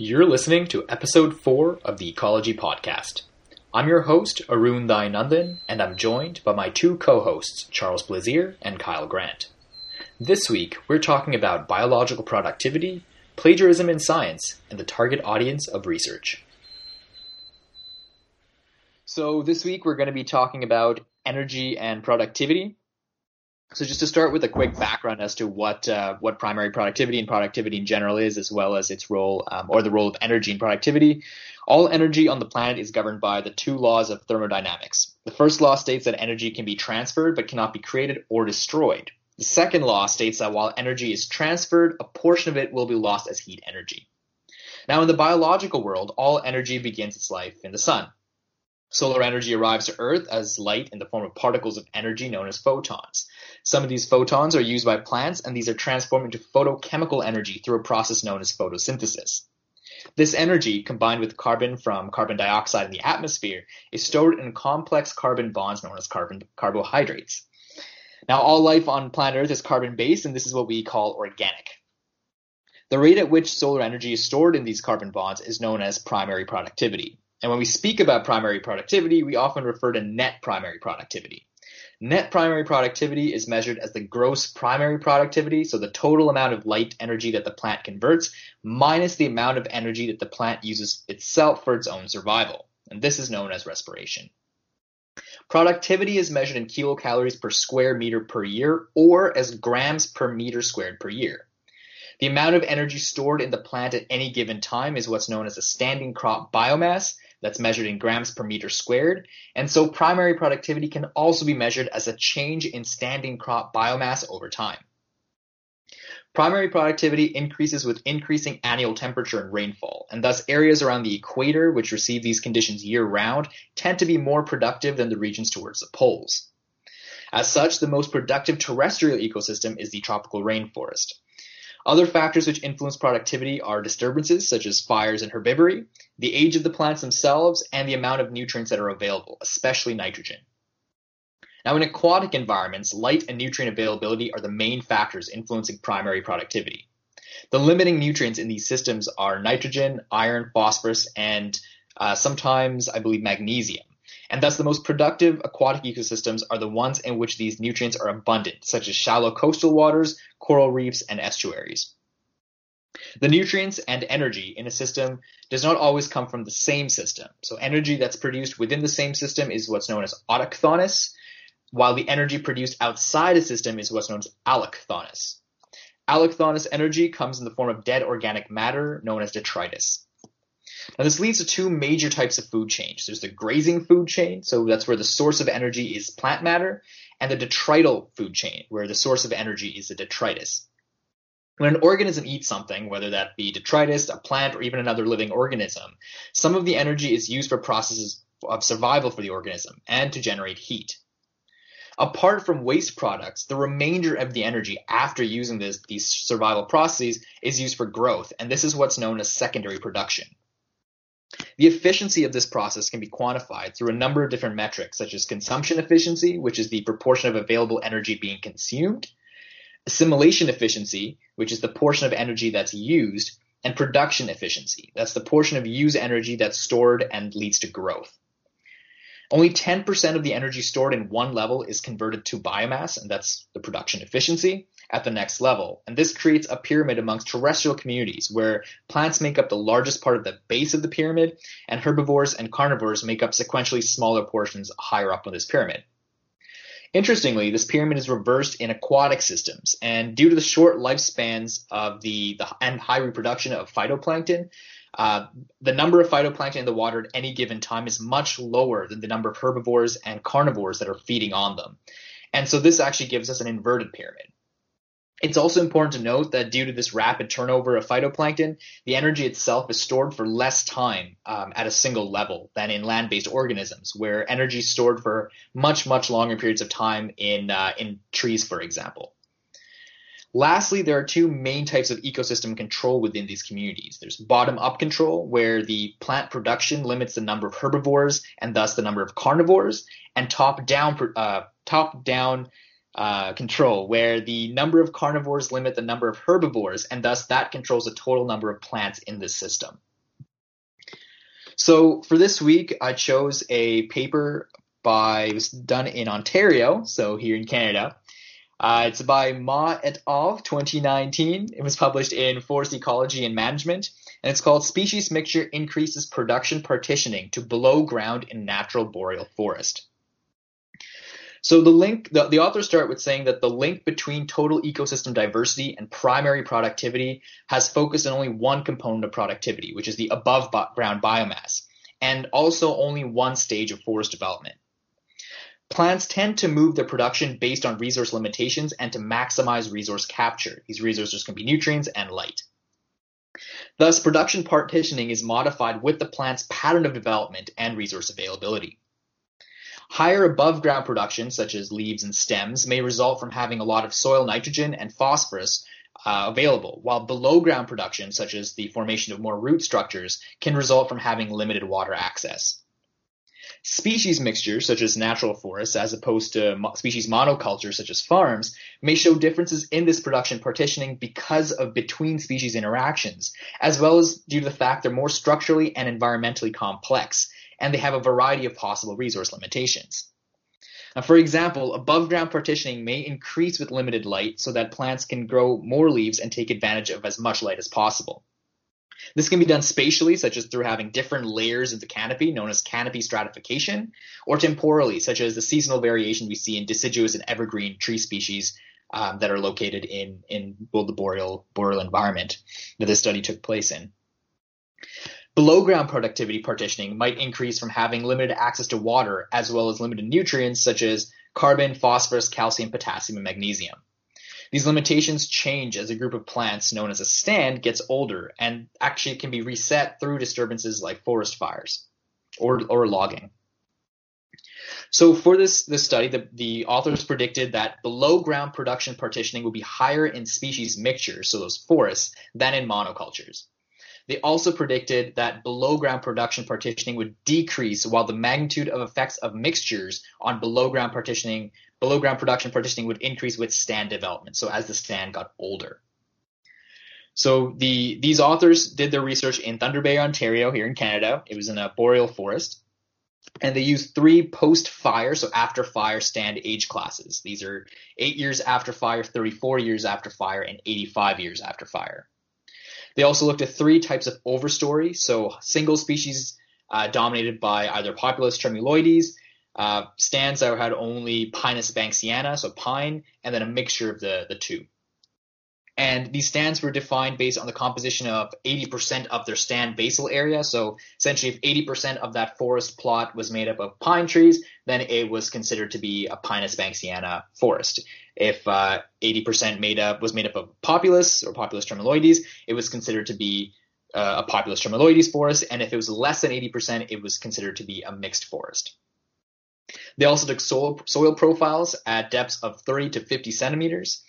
You're listening to episode 4 of the Ecology Podcast. I'm your host, Arun Dainandan, and I'm joined by my two co-hosts, Charles Blazier and Kyle Grant. This week, we're talking about biological productivity, plagiarism in science, and the target audience of research. So this week, we're going to be talking about energy and productivity. So just to start with a quick background as to what primary productivity and productivity in general is, as well as its role or the role of energy in productivity. All energy on the planet is governed by the two laws of thermodynamics. The first law states that energy can be transferred but cannot be created or destroyed. The second law states that while energy is transferred, a portion of it will be lost as heat energy. Now, in the biological world, all energy begins its life in the sun. Solar energy arrives to Earth as light in the form of particles of energy known as photons. Some of these photons are used by plants, and these are transformed into photochemical energy through a process known as photosynthesis. This energy, combined with carbon from carbon dioxide in the atmosphere, is stored in complex carbon bonds known as carbohydrates. Now, all life on planet Earth is carbon-based, and this is what we call organic. The rate at which solar energy is stored in these carbon bonds is known as primary productivity. And when we speak about primary productivity, we often refer to net primary productivity. Net primary productivity is measured as the gross primary productivity, so the total amount of light energy that the plant converts minus the amount of energy that the plant uses itself for its own survival. And this is known as respiration. Productivity is measured in kilocalories per square meter per year, or as grams per meter squared per year. The amount of energy stored in the plant at any given time is what's known as a standing crop biomass. That's measured in grams per meter squared. And so primary productivity can also be measured as a change in standing crop biomass over time. Primary productivity increases with increasing annual temperature and rainfall, and thus areas around the equator, which receive these conditions year-round, tend to be more productive than the regions towards the poles. As such, the most productive terrestrial ecosystem is the tropical rainforest. Other factors which influence productivity are disturbances such as fires and herbivory, the age of the plants themselves, and the amount of nutrients that are available, especially nitrogen. Now, in aquatic environments, light and nutrient availability are the main factors influencing primary productivity. The limiting nutrients in these systems are nitrogen, iron, phosphorus, and sometimes, I believe, magnesium. And thus, the most productive aquatic ecosystems are the ones in which these nutrients are abundant, such as shallow coastal waters, coral reefs, and estuaries. The nutrients and energy in a system does not always come from the same system. So energy that's produced within the same system is what's known as autochthonous, while the energy produced outside a system is what's known as allochthonous. Allochthonous energy comes in the form of dead organic matter known as detritus. Now, this leads to two major types of food chains. There's the grazing food chain, so that's where the source of energy is plant matter, and the detrital food chain, where the source of energy is the detritus. When an organism eats something, whether that be detritus, a plant, or even another living organism, some of the energy is used for processes of survival for the organism and to generate heat. Apart from waste products, the remainder of the energy after using these survival processes is used for growth, and this is what's known as secondary production. The efficiency of this process can be quantified through a number of different metrics, such as consumption efficiency, which is the proportion of available energy being consumed, assimilation efficiency, which is the portion of energy that's used, and production efficiency. That's the portion of used energy that's stored and leads to growth. Only 10% of the energy stored in one level is converted to biomass, and that's the production efficiency, at the next level. And this creates a pyramid amongst terrestrial communities where plants make up the largest part of the base of the pyramid, and herbivores and carnivores make up sequentially smaller portions higher up on this pyramid. Interestingly, this pyramid is reversed in aquatic systems, and due to the short lifespans of and high reproduction of phytoplankton, the number of phytoplankton in the water at any given time is much lower than the number of herbivores and carnivores that are feeding on them. And so this actually gives us an inverted pyramid. It's also important to note that due to this rapid turnover of phytoplankton, the energy itself is stored for less time at a single level than in land-based organisms, where energy is stored for much, much longer periods of time in trees, for example. Lastly, there are two main types of ecosystem control within these communities. There's bottom-up control, where the plant production limits the number of herbivores and thus the number of carnivores, and top-down control, where the number of carnivores limit the number of herbivores, and thus that controls the total number of plants in this system. So for this week, I chose a paper it was done in Ontario, so here in Canada. It's by Ma et al. 2019. It was published in Forest Ecology and Management, and it's called Species Mixture Increases Production Partitioning to Below Ground in Natural Boreal Forest. So the authors start with saying that the link between total ecosystem diversity and primary productivity has focused on only one component of productivity, which is the above ground biomass, and also only one stage of forest development. Plants tend to move their production based on resource limitations and to maximize resource capture. These resources can be nutrients and light. Thus, production partitioning is modified with the plant's pattern of development and resource availability. Higher above-ground production, such as leaves and stems, may result from having a lot of soil nitrogen and phosphorus available, while below-ground production, such as the formation of more root structures, can result from having limited water access. Species mixtures, such as natural forests, as opposed to species monoculture, such as farms, may show differences in this production partitioning because of between-species interactions, as well as due to the fact they're more structurally and environmentally complex, and they have a variety of possible resource limitations. Now, for example, above-ground partitioning may increase with limited light so that plants can grow more leaves and take advantage of as much light as possible. This can be done spatially, such as through having different layers of the canopy, known as canopy stratification, or temporally, such as the seasonal variation we see in deciduous and evergreen tree species that are located in the boreal environment that this study took place in. Below-ground productivity partitioning might increase from having limited access to water, as well as limited nutrients such as carbon, phosphorus, calcium, potassium, and magnesium. These limitations change as a group of plants known as a stand gets older and actually can be reset through disturbances like forest fires or logging. So for this study, the authors predicted that below-ground production partitioning will be higher in species mixtures, so those forests, than in monocultures. They also predicted that below-ground production partitioning would decrease while the magnitude of effects of mixtures on below-ground production partitioning would increase with stand development, so as the stand got older. So these authors did their research in Thunder Bay, Ontario, here in Canada. It was in a boreal forest. And they used three post-fire, so after-fire stand age classes. These are 8 years after fire, 34 years after fire, and 85 years after fire. They also looked at three types of overstory, so single species dominated by either Populus tremuloides, stands that had only Pinus banksiana, so pine, and then a mixture of the two. And these stands were defined based on the composition of 80% of their stand basal area, so essentially if 80% of that forest plot was made up of pine trees, then it was considered to be a Pinus banksiana forest. If 80% was made up of populus or populus tremuloides, it was considered to be a populus tremuloides forest, and if it was less than 80%, it was considered to be a mixed forest. They also took soil profiles at depths of 30 to 50 centimeters,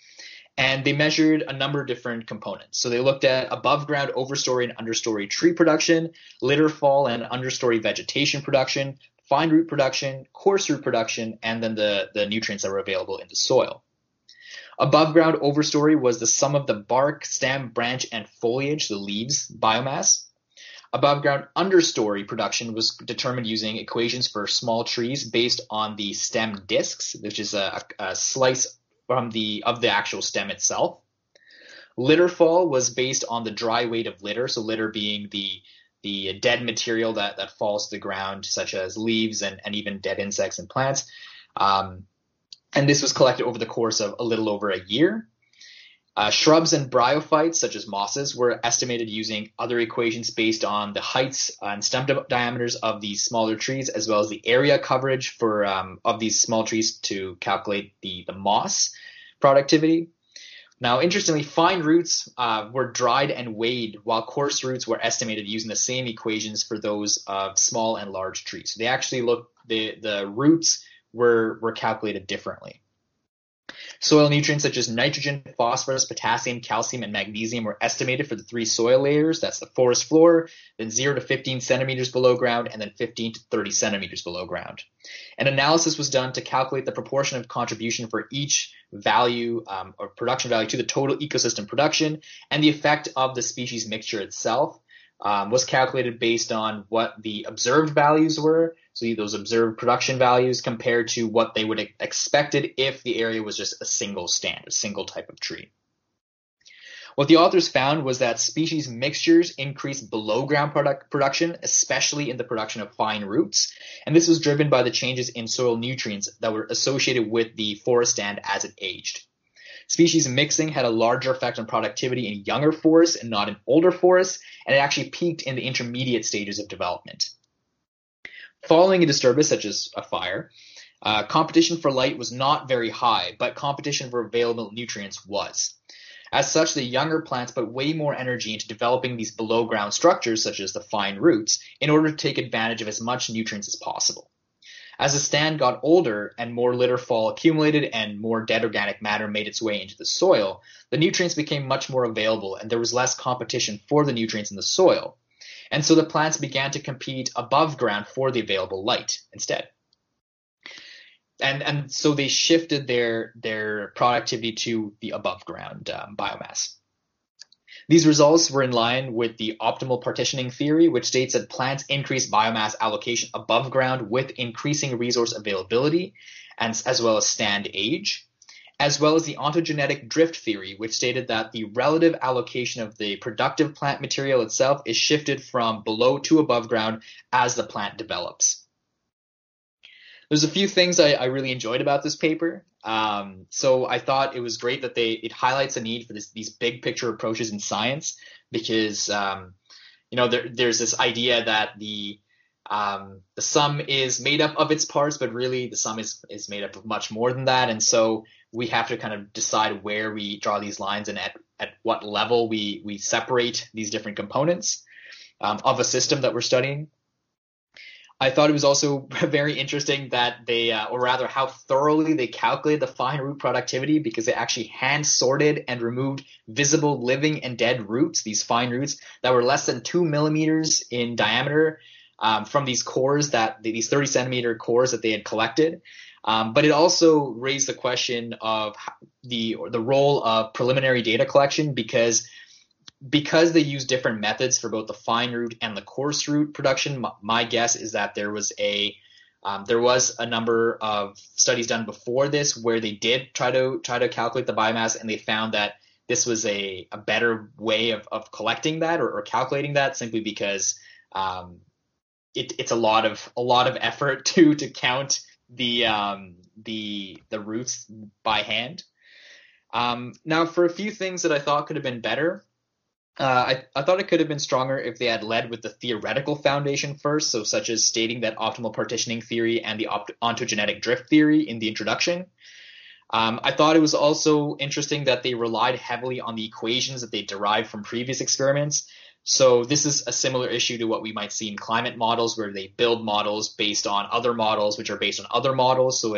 and they measured a number of different components. So they looked at above-ground overstory and understory tree production, litter fall and understory vegetation production, fine root production, coarse root production, and then the nutrients that were available in the soil. Above-ground overstory was the sum of the bark, stem, branch, and foliage, the leaves, biomass. Above-ground understory production was determined using equations for small trees based on the stem discs, which is a slice of the actual stem itself. Litter fall was based on the dry weight of litter, so litter being the dead material that falls to the ground, such as leaves and even dead insects and plants. And this was collected over the course of a little over a year. Shrubs and bryophytes, such as mosses, were estimated using other equations based on the heights and stem diameters of these smaller trees, as well as the area coverage for of these small trees to calculate the moss productivity. Now, interestingly, fine roots were dried and weighed, while coarse roots were estimated using the same equations for those of small and large trees. So they actually looked the roots were calculated differently. Soil nutrients such as nitrogen, phosphorus, potassium, calcium, and magnesium were estimated for the three soil layers. That's the forest floor, then 0 to 15 centimeters below ground, and then 15 to 30 centimeters below ground. An analysis was done to calculate the proportion of contribution for each value or production value to the total ecosystem production and the effect of the species mixture itself, was calculated based on what the observed values were, so those observed production values compared to what they would have expected if the area was just a single stand, a single type of tree. What the authors found was that species mixtures increased below ground production, especially in the production of fine roots, and this was driven by the changes in soil nutrients that were associated with the forest stand as it aged. Species mixing had a larger effect on productivity in younger forests and not in older forests, and it actually peaked in the intermediate stages of development. Following a disturbance such as a fire, competition for light was not very high, but competition for available nutrients was. As such, the younger plants put way more energy into developing these below-ground structures, such as the fine roots, in order to take advantage of as much nutrients as possible. As the stand got older and more litter fall accumulated and more dead organic matter made its way into the soil, the nutrients became much more available and there was less competition for the nutrients in the soil. And so the plants began to compete above ground for the available light instead. And so they shifted their productivity to the above ground biomass. These results were in line with the optimal partitioning theory, which states that plants increase biomass allocation above ground with increasing resource availability, and as well as stand age, as well as the ontogenetic drift theory, which stated that the relative allocation of the productive plant material itself is shifted from below to above ground as the plant develops. There's a few things I really enjoyed about this paper. So I thought it was great that it highlights the need for these big picture approaches in science, because there's this idea that the sum is made up of its parts, but really the sum is made up of much more than that. And so we have to kind of decide where we draw these lines and at what level we separate these different components of a system that we're studying. I thought it was also very interesting that how thoroughly they calculated the fine root productivity, because they actually hand sorted and removed visible living and dead roots, these fine roots that were less than 2 millimeters in diameter from these cores these 30 centimeter cores that they had collected. But it also raised the question of the role of preliminary data collection, because they use different methods for both the fine root and the coarse root production. My guess is that there was a number of studies done before this where they did try to calculate the biomass, and they found that this was a better way of collecting that or calculating that, simply because it's a lot of effort to count the roots by hand. Now, for a few things that I thought could have been better. I thought it could have been stronger if they had led with the theoretical foundation first, so such as stating that optimal partitioning theory and the ontogenetic drift theory in the introduction. I thought it was also interesting that they relied heavily on the equations that they derived from previous experiments. So this is a similar issue to what we might see in climate models, where they build models based on other models, which are based on other models. So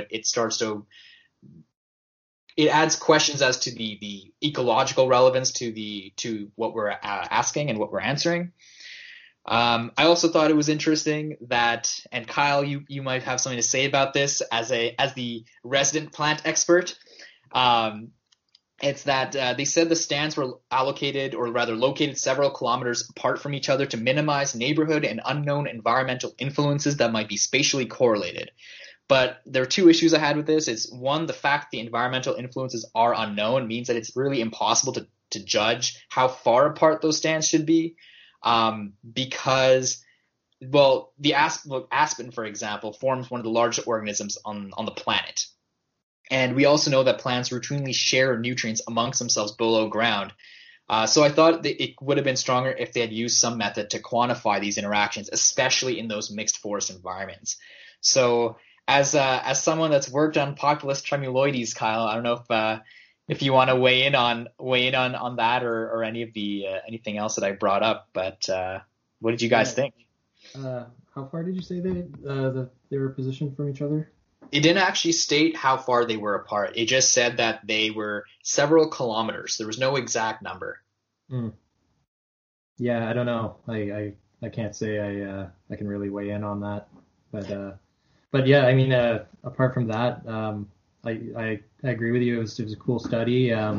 it adds questions as to the ecological relevance to what we're asking and what we're answering. I also thought it was interesting that, and Kyle, you might have something to say about this as the resident plant expert. It's that they said the stands were located several kilometers apart from each other to minimize neighborhood and unknown environmental influences that might be spatially correlated. But there are two issues I had with this. It's one, the fact the environmental influences are unknown means that it's really impossible to judge how far apart those stands should be, because, well, the aspen, for example, forms one of the largest organisms on the planet. And we also know that plants routinely share nutrients amongst themselves below ground. So I thought that it would have been stronger if they had used some method to quantify these interactions, especially in those mixed forest environments. So as someone that's worked on Populus tremuloides, Kyle, I don't know if you want to weigh in on that or any of the anything else that I brought up, but what did you guys think? How far did you say they were positioned from each other? It didn't actually state how far they were apart. It just said that they were several kilometers. There was no exact number. Yeah, I don't know. I can't say I can really weigh in on that, but yeah, I mean, apart from that, I agree with you. It was a cool study. I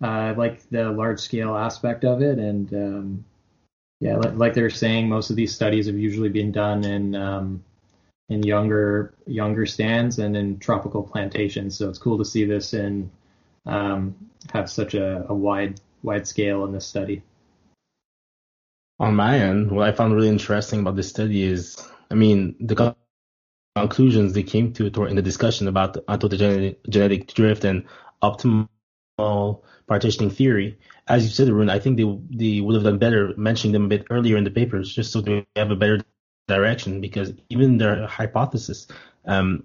like the large scale aspect of it, and Yeah, like they're saying, most of these studies have usually been done in younger stands and in tropical plantations. So it's cool to see this and have such a wide scale in this study. On my end, what I found really interesting about this study is, I mean, the conclusions they came to in the discussion about the ontogenetic drift and optimal partitioning theory. As you said, Arun, I think they would have done better mentioning them a bit earlier in the papers, just so they have a better direction, because even their hypothesis,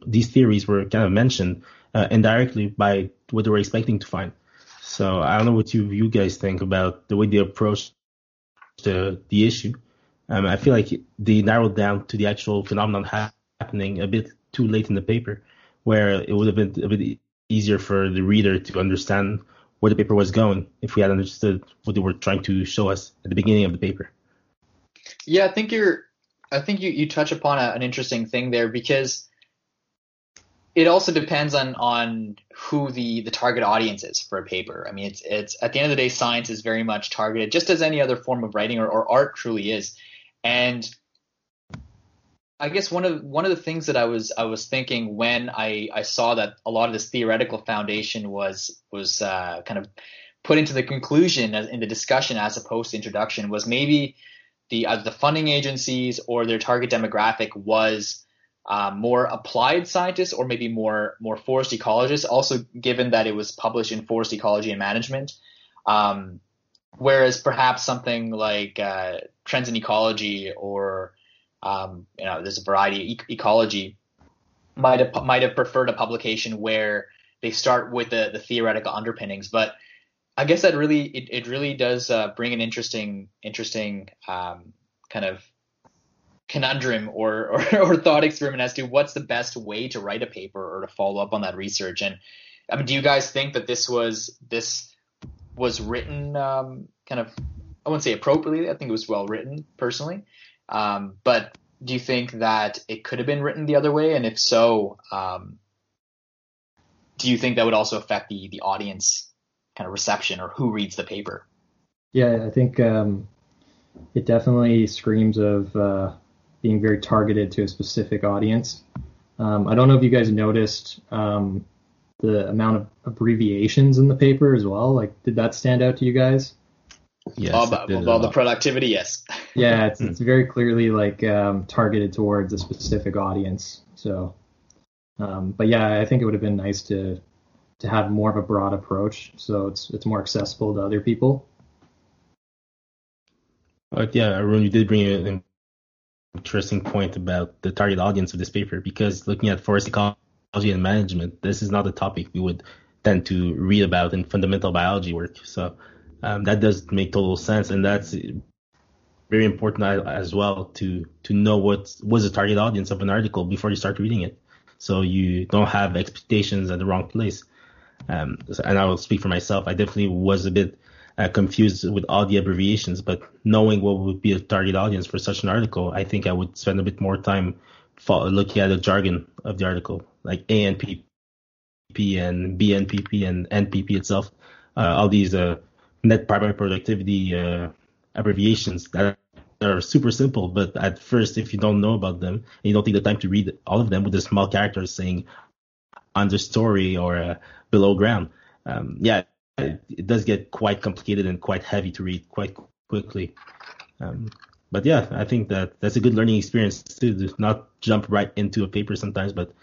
these theories were kind of mentioned indirectly by what they were expecting to find. So I don't know what you guys think about the way they approached the issue. I feel like they narrowed down to the actual phenomenon happening a bit too late in the paper, where it would have been a bit easier for the reader to understand where the paper was going if we had understood what they were trying to show us at the beginning of the paper. Yeah, I think you touch upon an interesting thing there, because it also depends on who the target audience is for a paper. I mean, it's at the end of the day, science is very much targeted, just as any other form of writing or art truly is. And I guess one of the things that I was thinking when I saw that a lot of this theoretical foundation was kind of put into the conclusion in the discussion as opposed to introduction was maybe the funding agencies or their target demographic was more applied scientists or maybe more forest ecologists, also given that it was published in Forest Ecology and Management, whereas perhaps something like Trends in Ecology or there's a variety of ecology might have preferred a publication where they start with the theoretical underpinnings. But I guess that really it really does bring an interesting kind of conundrum or thought experiment as to what's the best way to write a paper or to follow up on that research. And I mean, do you guys think that this was written kind of, I wouldn't say appropriately, I think it was well written personally, but do you think that it could have been written the other way? And if so, do you think that would also affect the audience kind of reception or who reads the paper? Yeah, I think it definitely screams of being very targeted to a specific audience. I don't know if you guys noticed the amount of abbreviations in the paper as well. Like, did that stand out to you guys? Yes. All the productivity, yes. Yeah, it's very clearly like targeted towards a specific audience. So, but yeah, I think it would have been nice to have more of a broad approach, so it's more accessible to other people. But yeah, Arun, you did bring an interesting point about the target audience of this paper, because looking at forest ecology and management, this is not a topic we would tend to read about in fundamental biology work. So that does make total sense, and that's very important as well to know what was the target audience of an article before you start reading it, so you don't have expectations at the wrong place. And I will speak for myself. I definitely was a bit confused with all the abbreviations, but knowing what would be a target audience for such an article, I think I would spend a bit more time looking at the jargon of the article, like ANPP and BNPP and NPP itself, all these net primary productivity abbreviations that are super simple, but at first, if you don't know about them, and you don't take the time to read all of them with the small characters saying understory or below ground. It does get quite complicated and quite heavy to read quite quickly. But yeah, I think that's a good learning experience to not jump right into a paper sometimes, but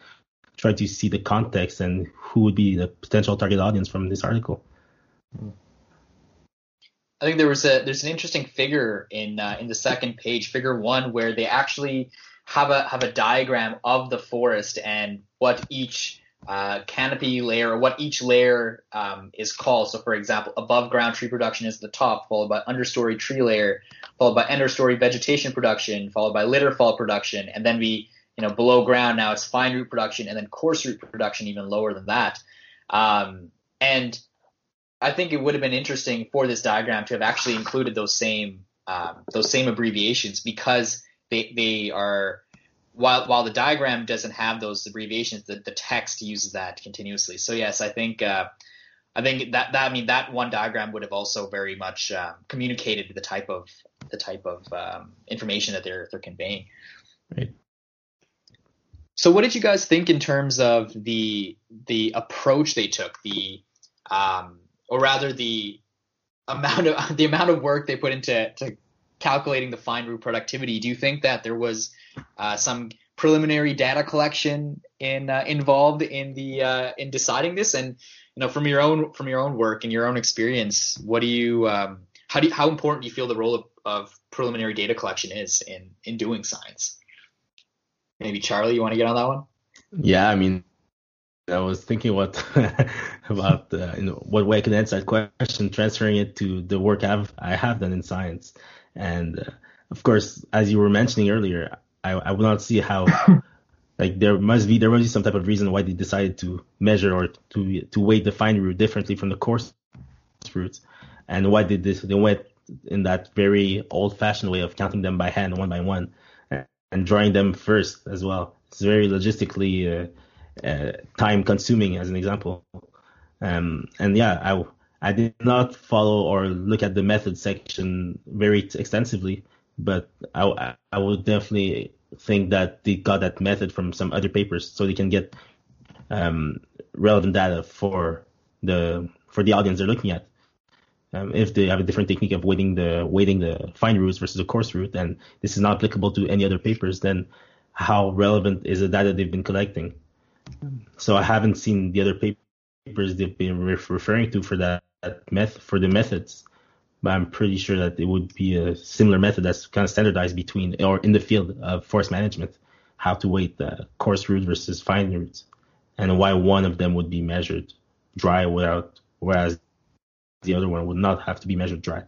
try to see the context and who would be the potential target audience from this article. I think there's an interesting figure in the second page, figure 1, where they actually have a diagram of the forest and what each canopy layer, or what each layer is called. So, for example, above ground tree production is the top, followed by understory tree layer, followed by understory vegetation production, followed by litterfall production, and then below ground now it's fine root production, and then coarse root production even lower than that. And I think it would have been interesting for this diagram to have actually included those same abbreviations, because they are. While the diagram doesn't have those abbreviations, the text uses that continuously. So yes, I think that one diagram would have also very much communicated the type of the type of information that they're conveying. Right. So what did you guys think in terms of the approach they took, the amount of work they put into calculating the fine root productivity? Do you think that there was some preliminary data collection involved in deciding this? And you know, from your own work and your own experience, what do you how important do you feel the role of preliminary data collection is in doing science? Maybe Charlie, you want to get on that one? Yeah, I mean, I was thinking about what way I could answer that question, transferring it to the work I have done in science. And of course, as you were mentioning earlier, I would not see how like there must be some type of reason why they decided to measure or to weight the fine root differently from the coarse roots, and why they went in that very old-fashioned way of counting them by hand, one by one, and drawing them first as well. It's very logistically time-consuming, as an example. And yeah, I did not follow or look at the method section very extensively, but I would definitely think that they got that method from some other papers, so they can get relevant data for the audience they're looking at. If they have a different technique of weighting the fine roots versus the coarse root, and this is not applicable to any other papers, then how relevant is the data they've been collecting? So I haven't seen the other papers they've been referring to for the methods, but I'm pretty sure that it would be a similar method that's kind of standardized between or in the field of forest management, how to weight the coarse root versus fine roots, and why one of them would be measured dry whereas the other one would not have to be measured dry.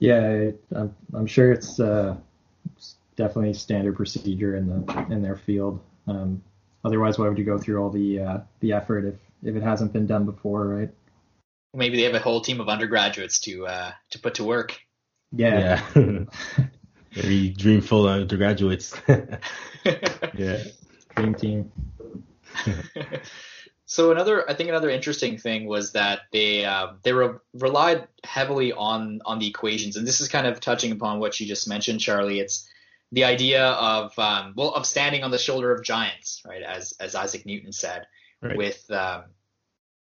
Yeah, I'm sure it's definitely standard procedure in their field. Otherwise, why would you go through all the effort if it hasn't been done before, right? Maybe they have a whole team of undergraduates to put to work. Yeah. Very dreamful undergraduates. Yeah. Dream team. So another interesting thing was that they relied heavily on the equations, and this is kind of touching upon what you just mentioned, Charlie. It's the idea of standing on the shoulder of giants, right? As Isaac Newton said, right.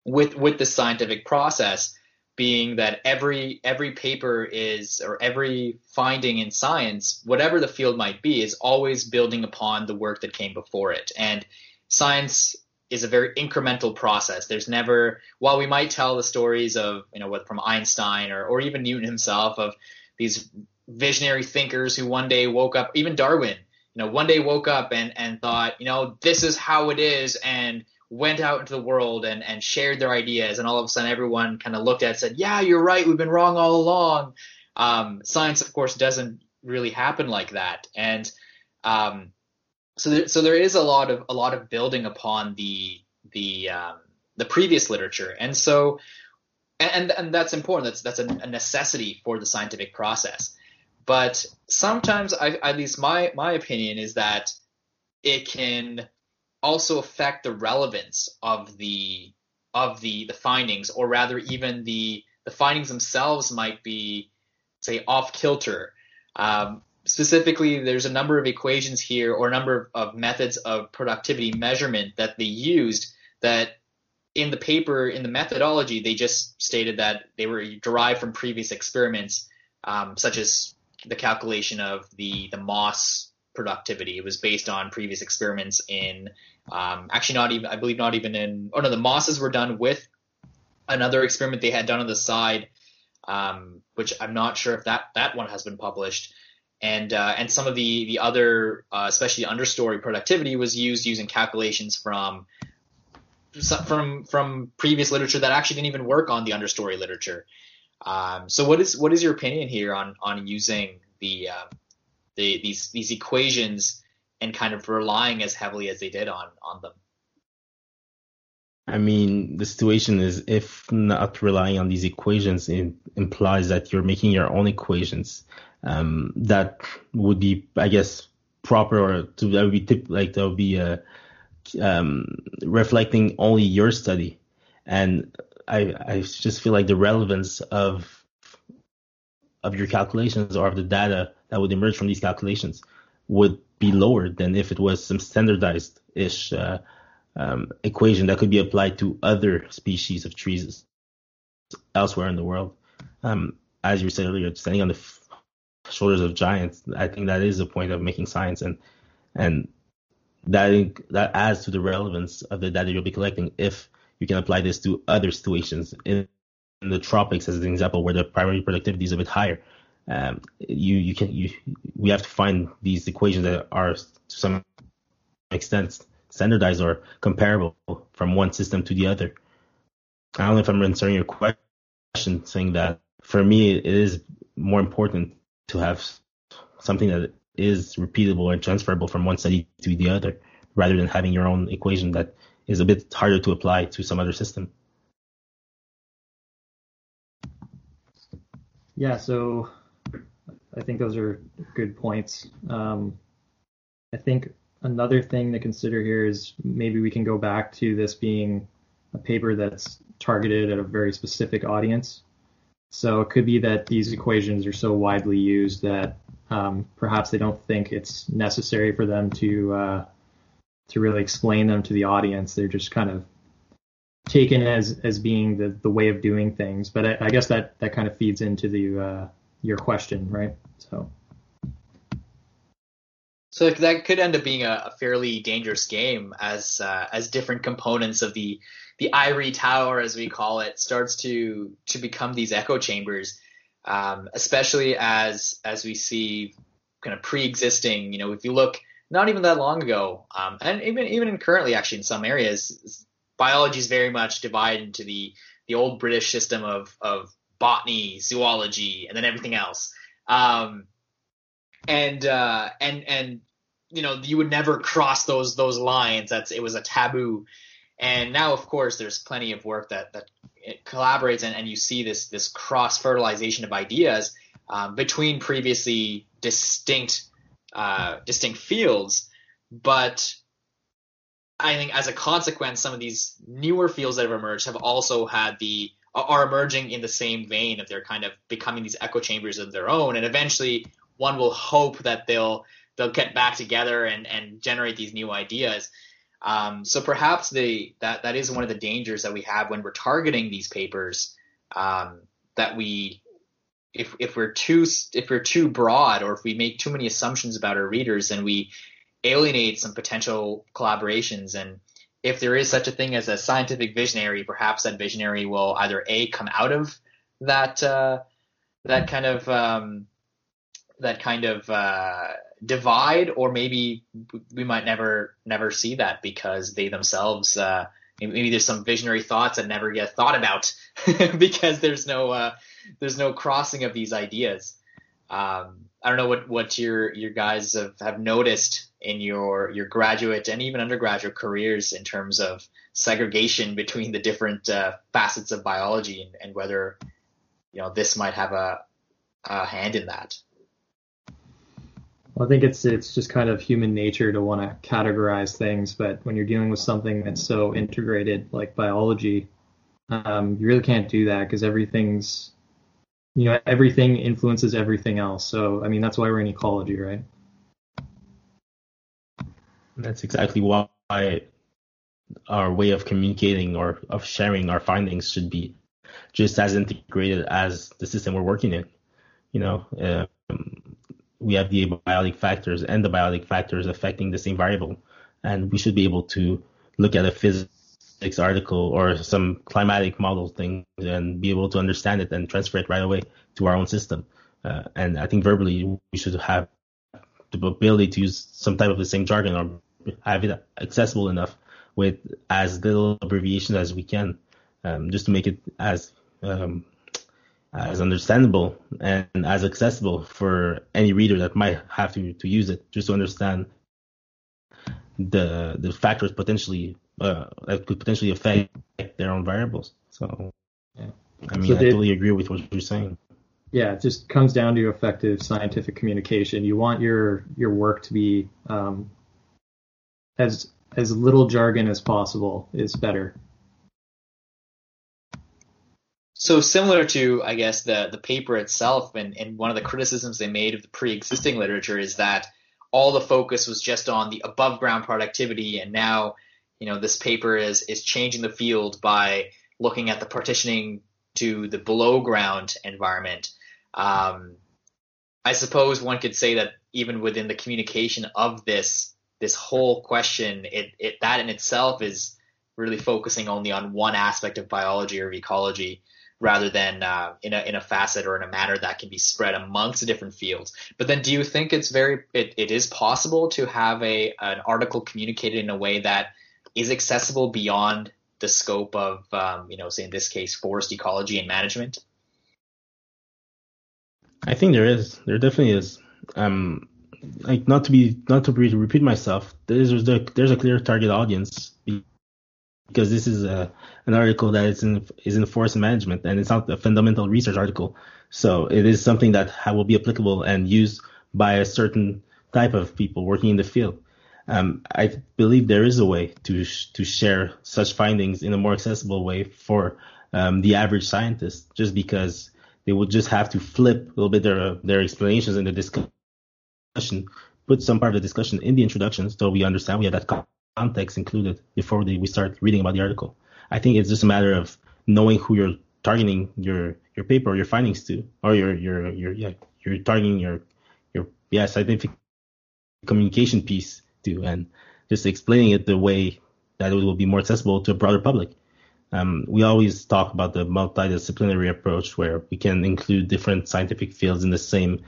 With the scientific process being that every paper every finding in science, whatever the field might be, is always building upon the work that came before it, and science is a very incremental process. There's never, while we might tell the stories of, you know, from Einstein or even Newton himself, of these visionary thinkers who one day woke up, even Darwin, you know, one day woke up and thought, you know, this is how it is, and went out into the world and shared their ideas. And all of a sudden everyone kind of looked at it and said, yeah, you're right, we've been wrong all along. Science, of course, doesn't really happen like that. And, So there is a lot of building upon the previous literature, and so and that's important. That's a necessity for the scientific process. But sometimes, at least my opinion is that it can also affect the relevance of the findings, or rather, even the findings themselves might be, say, off kilter. Specifically, there's a number of equations here, or a number of methods of productivity measurement that they used, that in the paper, in the methodology, they just stated that they were derived from previous experiments, such as the calculation of the moss productivity. It was based on previous experiments in the mosses were done with another experiment they had done on the side, which I'm not sure if that one has been published. And some of the other, especially understory productivity, was used using calculations from previous literature that actually didn't even work on the understory literature. So what is your opinion here on using these equations and kind of relying as heavily as they did on them? I mean, the situation is, if not relying on these equations, it implies that you're making your own equations. That would be, I guess, proper, or reflecting only your study. And I just feel like the relevance of of your calculations or of the data that would emerge from these calculations would be lower than if it was some standardized-ish equation that could be applied to other species of trees elsewhere in the world. As you said earlier, standing on the shoulders of giants, I think that is the point of making science, and that adds to the relevance of the data you'll be collecting if you can apply this to other situations. In the tropics, as an example, where the primary productivity is a bit higher, we have to find these equations that are to some extent standardized or comparable from one system to the other. I don't know if I'm answering your question, saying that for me it is more important to have something that is repeatable and transferable from one study to the other, rather than having your own equation that is a bit harder to apply to some other system. Yeah, so I think those are good points. I think another thing to consider here is maybe we can go back to this being a paper that's targeted at a very specific audience. So it could be that these equations are so widely used that perhaps they don't think it's necessary for them to really explain them to the audience. They're just kind of taken as being the way of doing things. But I guess that kind of feeds into your question, right? So that could end up being a fairly dangerous game as different components of the ivory tower, as we call it, starts to become these echo chambers, especially as we see kind of pre-existing. You know, if you look not even that long ago, and even currently, actually, in some areas, biology is very much divided into the old British system of botany, zoology, and then everything else. And you know, you would never cross those lines. It was a taboo. And now, of course, there's plenty of work that it collaborates, and you see this cross fertilization of ideas between previously distinct fields. But I think, as a consequence, some of these newer fields that have emerged have also had are emerging in the same vein of their kind of becoming these echo chambers of their own, and eventually, one will hope that they'll get back together and generate these new ideas. So perhaps that is one of the dangers that we have when we're targeting these papers. That if we're too broad, or if we make too many assumptions about our readers, then we alienate some potential collaborations. And if there is such a thing as a scientific visionary, perhaps that visionary will either come out of that kind of divide, or maybe we might never see that because they themselves, maybe there's some visionary thoughts that never get thought about because there's no crossing of these ideas. I don't know what your guys have noticed in your graduate and even undergraduate careers in terms of segregation between the different facets of biology, and whether, you know, this might have a hand in that. Well, I think it's just kind of human nature to want to categorize things, but when you're dealing with something that's so integrated like biology, you really can't do that because everything influences everything else. So, I mean, that's why we're in ecology, right? That's exactly why our way of communicating or of sharing our findings should be just as integrated as the system we're working in. You know, we have the abiotic factors and the biotic factors affecting the same variable. And we should be able to look at a physics article or some climatic model thing and be able to understand it and transfer it right away to our own system. And I think verbally, we should have the ability to use some type of the same jargon or have it accessible enough with as little abbreviation as we can, just to make it as understandable and as accessible for any reader that might have to use it, just to understand the factors potentially that could potentially affect their own variables. So, yeah. I mean, so I totally agree with what you're saying. Yeah, it just comes down to effective scientific communication. You want your work to be as little jargon as possible is better. So similar to, I guess, the paper itself, and one of the criticisms they made of the pre-existing literature is that all the focus was just on the above ground productivity, and now, you know, this paper is changing the field by looking at the partitioning to the below ground environment. I suppose one could say that even within the communication of this whole question, it that in itself is really focusing only on one aspect of biology or of ecology, rather than in a facet or in a manner that can be spread amongst the different fields. But then, do you think it is possible to have an article communicated in a way that is accessible beyond the scope of say in this case, forest ecology and management? I think there is. There definitely is. Like not to repeat myself, there's a clear target audience, because this is an article that is in forest management, and it's not a fundamental research article. So it is something that will be applicable and used by a certain type of people working in the field. I believe there is a way to share such findings in a more accessible way for the average scientist, just because they would just have to flip a little bit their explanations in the discussion, put some part of the discussion in the introduction so we understand we have that context included before we start reading about the article. I think it's just a matter of knowing who you're targeting your paper or your findings to, or you're targeting your scientific communication piece to, and just explaining it the way that it will be more accessible to a broader public. We always talk about the multidisciplinary approach, where we can include different scientific fields in the same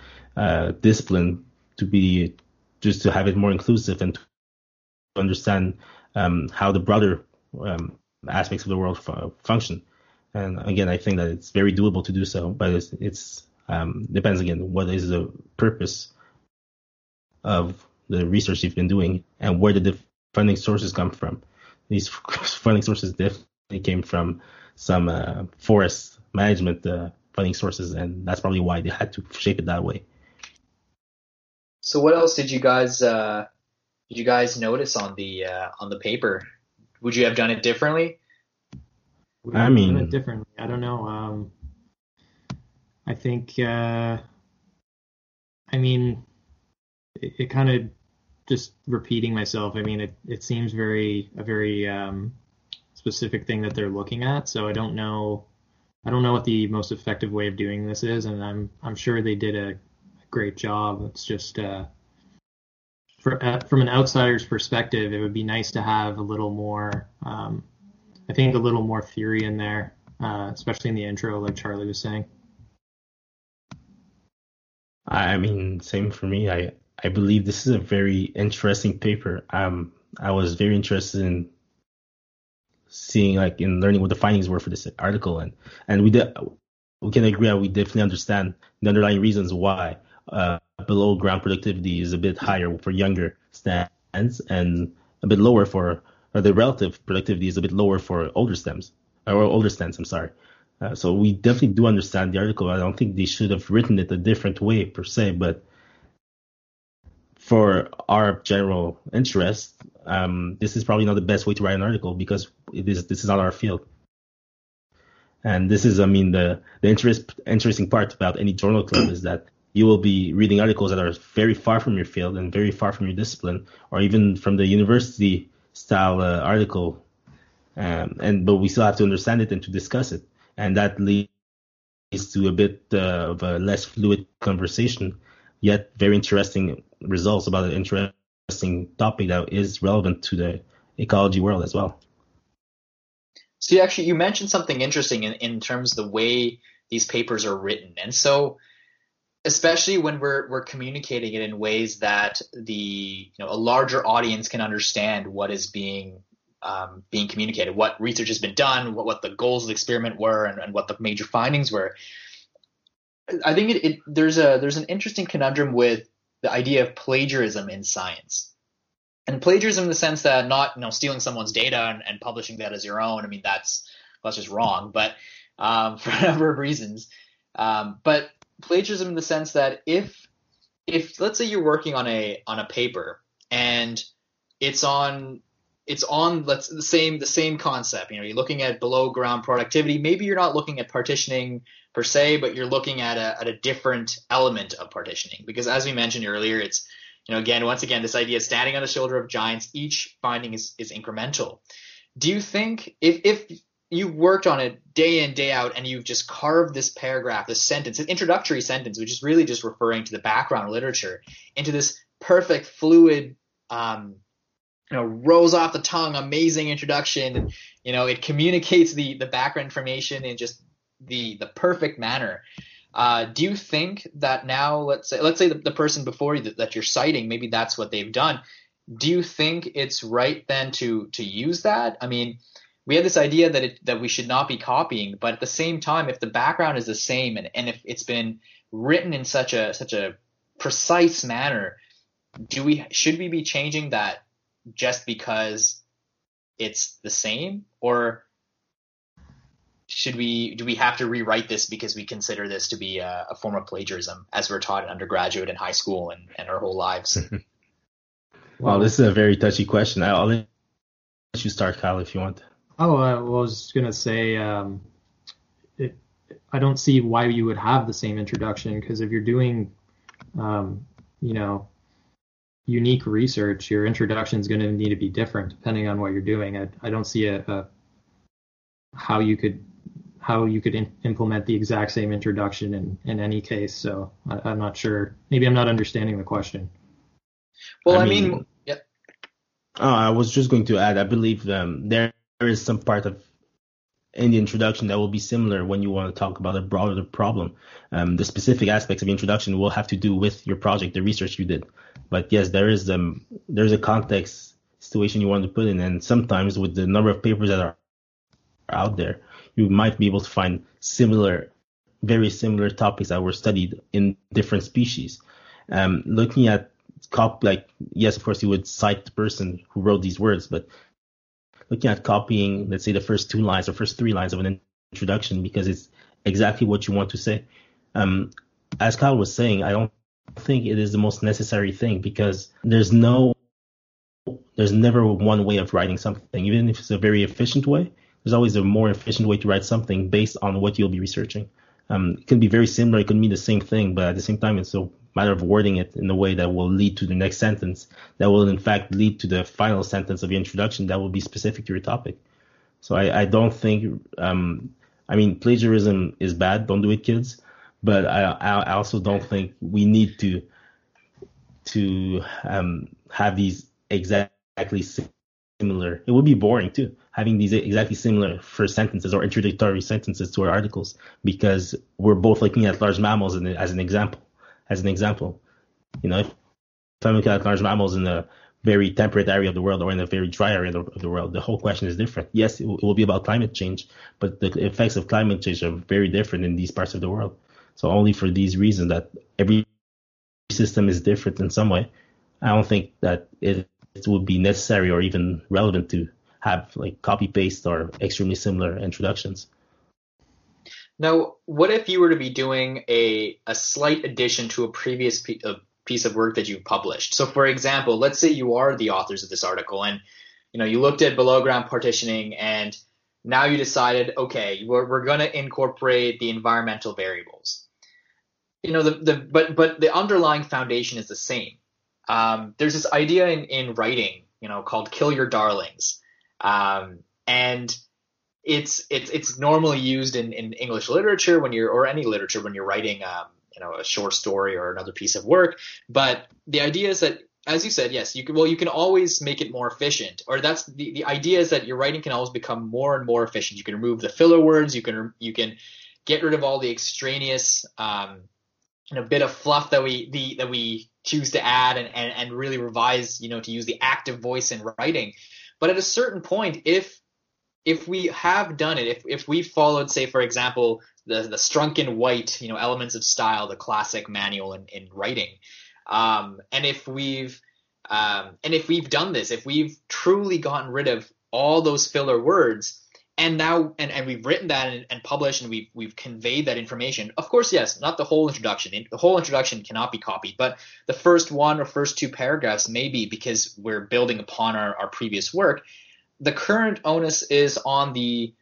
discipline to have it more inclusive and to understand how the broader aspects of the world function. And again, I think that it's very doable to do so, but it depends again what is the purpose of the research you've been doing and where the funding sources come from. These funding sources definitely came from some forest management funding sources, and that's probably why they had to shape it that way. So what else did you guys notice on the paper? Would you have done it differently? I don't know. I think. It kind of just repeating myself. I mean, it seems very specific thing that they're looking at. So I don't know what the most effective way of doing this is, and I'm sure they did a great job. It's just. From an outsider's perspective, it would be nice to have a little more, a little more theory in there, especially in the intro, like Charlie was saying. I mean, same for me. I believe this is a very interesting paper. I was very interested in seeing, in learning what the findings were for this article, and we can agree that we definitely understand the underlying reasons why. Below ground productivity is a bit higher for younger stands and a bit lower or the relative productivity is a bit lower for older stands. I'm sorry. So we definitely do understand the article. I don't think they should have written it a different way per se, but for our general interest, this is probably not the best way to write an article, because this is not our field. And this is, the interesting part about any journal club is that you will be reading articles that are very far from your field and very far from your discipline, or even from the university style article. But we still have to understand it and to discuss it. And that leads to a bit of a less fluid conversation, yet very interesting results about an interesting topic that is relevant to the ecology world as well. So you mentioned something interesting in terms of the way these papers are written. And so, especially when we're communicating it in ways that a larger audience can understand what is being communicated, what research has been done, what the goals of the experiment were, and what the major findings were. I think there's an interesting conundrum with the idea of plagiarism in science, and plagiarism in the sense that not stealing someone's data and publishing that as your own. I mean, that's just wrong, but for a number of reasons, but plagiarism in the sense that if let's say you're working on a paper and it's on it's on the same concept. You know, you're looking at below ground productivity. Maybe you're not looking at partitioning per se, but you're looking at a different element of partitioning, because as we mentioned earlier, it's, you know, once again, this idea of standing on the shoulder of giants. Each finding is incremental. Do you think if you worked on it day in, day out, and you've just carved this paragraph, this sentence, an introductory sentence, which is really just referring to the background literature, into this perfect fluid, rose off the tongue, amazing introduction. You know, it communicates the background information in just the perfect manner. Do you think that now, let's say the person before you that you're citing, maybe that's what they've done. Do you think it's right then to use that? I mean, we have this idea that we should not be copying, but at the same time, if the background is the same and if it's been written in such a precise manner, should we be changing that just because it's the same, or do we have to rewrite this because we consider this to be a form of plagiarism, as we're taught in undergraduate and high school and our whole lives? Wow, this is a very touchy question. I'll let you start, Kyle, if you want. Oh, I was going to say, I don't see why you would have the same introduction, because if you're doing, unique research, your introduction is going to need to be different depending on what you're doing. I don't see how you could implement the exact same introduction in any case. So I'm not sure. Maybe I'm not understanding the question. Well, I mean yeah. I was just going to add, I believe there is some part of in the introduction that will be similar when you want to talk about a broader problem. The specific aspects of the introduction will have to do with your project, the research you did. But yes, there's a context situation you want to put in, and sometimes with the number of papers that are out there, you might be able to find very similar topics that were studied in different species. Looking at yes, of course, you would cite the person who wrote these words, but looking at copying, let's say, the first two lines or first three lines of an introduction, because it's exactly what you want to say. As Kyle was saying, I don't think it is the most necessary thing, because there's never one way of writing something. Even if it's a very efficient way, there's always a more efficient way to write something based on what you'll be researching. It can be very similar, it can mean the same thing, but at the same time, it's a matter of wording it in a way that will lead to the next sentence, that will in fact lead to the final sentence of your introduction that will be specific to your topic. So I don't think, plagiarism is bad, don't do it, kids, but I also don't think we need to have these exactly similar. It would be boring too, having these exactly similar first sentences or introductory sentences to our articles, because we're both looking at large mammals as an example. You know, if I'm looking at large mammals in a very temperate area of the world or in a very dry area of the world, the whole question is different. Yes, it will be about climate change, but the effects of climate change are very different in these parts of the world. So only for these reasons that every system is different in some way, I don't think that it would be necessary or even relevant to have like copy-paste or extremely similar introductions. Now, what if you were to be doing a slight addition to a previous piece of work that you published? So, for example, let's say you are the authors of this article, and you looked at below ground partitioning, and now you decided, okay, we're going to incorporate the environmental variables. But the underlying foundation is the same. There's this idea in writing, called "kill your darlings," and it's normally used in English literature when you're writing, a short story or another piece of work. But the idea is that, as you said, yes, you can always make it more efficient, or that's the idea is that your writing can always become more and more efficient. You can remove the filler words. You can get rid of all the extraneous, bit of fluff that we choose to add and really revise, to use the active voice in writing. But at a certain point, if we have done it, if we followed, say, for example, the Strunk and White, elements of style, the classic manual in writing, and if we've done this, if we've truly gotten rid of all those filler words, And now, and we've written that and published, and we've conveyed that information. Of course, yes, not the whole introduction. The whole introduction cannot be copied, but the first one or first two paragraphs may be, because we're building upon our previous work. The current onus is on the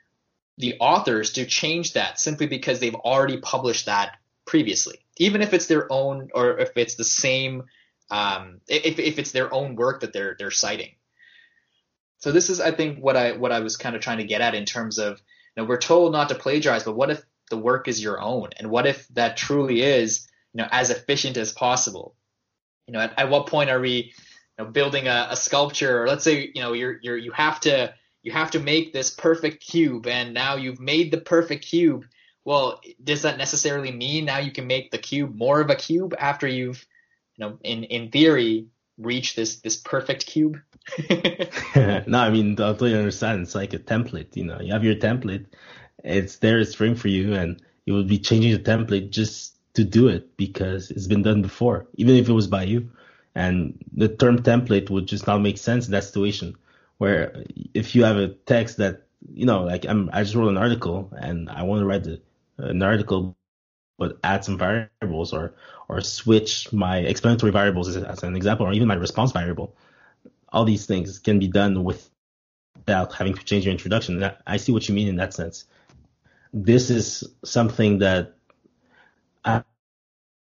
authors to change that, simply because they've already published that previously, even if it's their own, or if it's the same, if it's their own work that they're citing. So this is, I think, what I was kind of trying to get at in terms of, you know, we're told not to plagiarize, but what if the work is your own, and what if that truly is, you know, as efficient as possible? You know, at what point are we, you know, building a sculpture, or let's say, you know, you have to make this perfect cube, and now you've made the perfect cube. Well, does that necessarily mean now you can make the cube more of a cube after you've, you know, in theory, reached this perfect cube? No, I mean, I totally understand. It's like a template. You know, you have your template. It's there. It's framed for you, and you will be changing the template just to do it because it's been done before, even if it was by you. And the term template would just not make sense in that situation, where if you have a text that, you know, like I just wrote an article and I want to write an article, but add some variables or switch my explanatory variables as an example, or even my response variable. All these things can be done without having to change your introduction. I see what you mean in that sense. This is something that I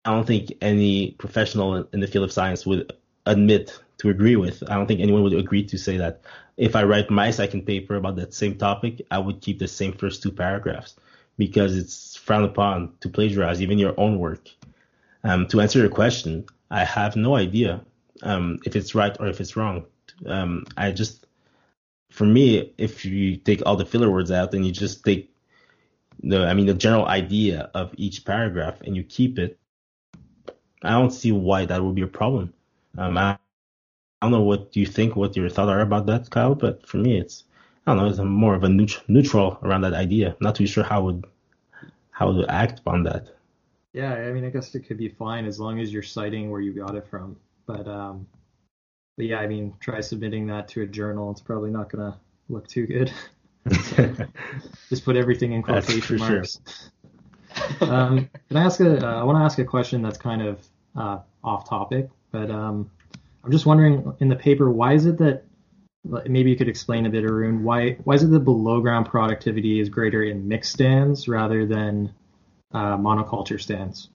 don't think any professional in the field of science would admit to agree with. I don't think anyone would agree to say that if I write my second paper about that same topic, I would keep the same first two paragraphs, because it's frowned upon to plagiarize even your own work. To answer your question, I have no idea if it's right or if it's wrong. For me, if you take all the filler words out and you just take the general idea of each paragraph and you keep it, I don't see why that would be a problem. I don't know what you think, what your thoughts are about that, Kyle, but for me, it's more of a neutral around that idea. Not too sure how to act upon that. Yeah, I mean, I guess it could be fine as long as you're citing where you got it from. But yeah, I mean, try submitting that to a journal. It's probably not going to look too good. So, just put everything in quotation marks. Sure. I want to ask a question that's kind of off topic, but I'm just wondering, in the paper, why is it that, maybe you could explain a bit, Arun, why is it that below ground productivity is greater in mixed stands rather than monoculture stands?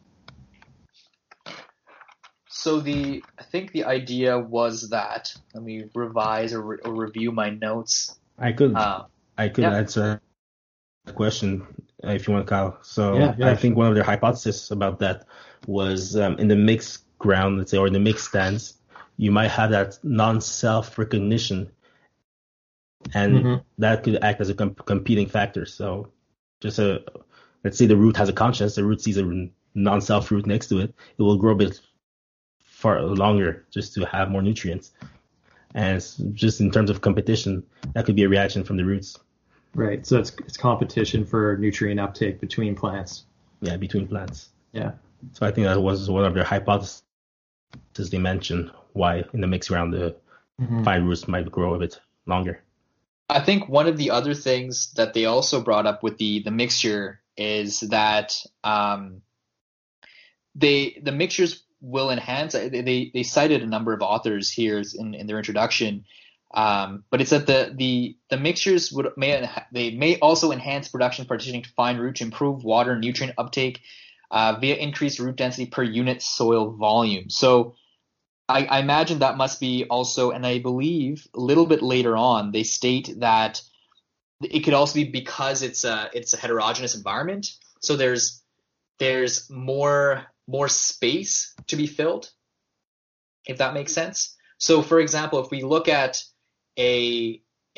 So I think the idea was that, let me revise or review my notes. I could answer the question if you want, Kyle. So yeah, I think one of their hypotheses about that was in the mixed ground, let's say, or the mixed stands, you might have that non-self recognition, and that could act as a competing factor. So just let's say the root has a conscience, the root sees a non-self root next to it, it will grow a bit far longer just to have more nutrients. And just in terms of competition, that could be a reaction from the roots. Right. So it's competition for nutrient uptake between plants. Yeah, between plants. Yeah. So I think that was one of their hypotheses they mentioned, why in the mix around the fine roots might grow a bit longer. I think one of the other things that they also brought up with the mixture is that the mixtures will enhance. They cited a number of authors here in their introduction, but it's that the mixtures may also enhance production partitioning to fine root to improve water and nutrient uptake via increased root density per unit soil volume. So I imagine that must be also, and I believe a little bit later on, they state that it could also be because it's a heterogeneous environment. So there's more space to be filled, if that makes sense. So for example, if we look at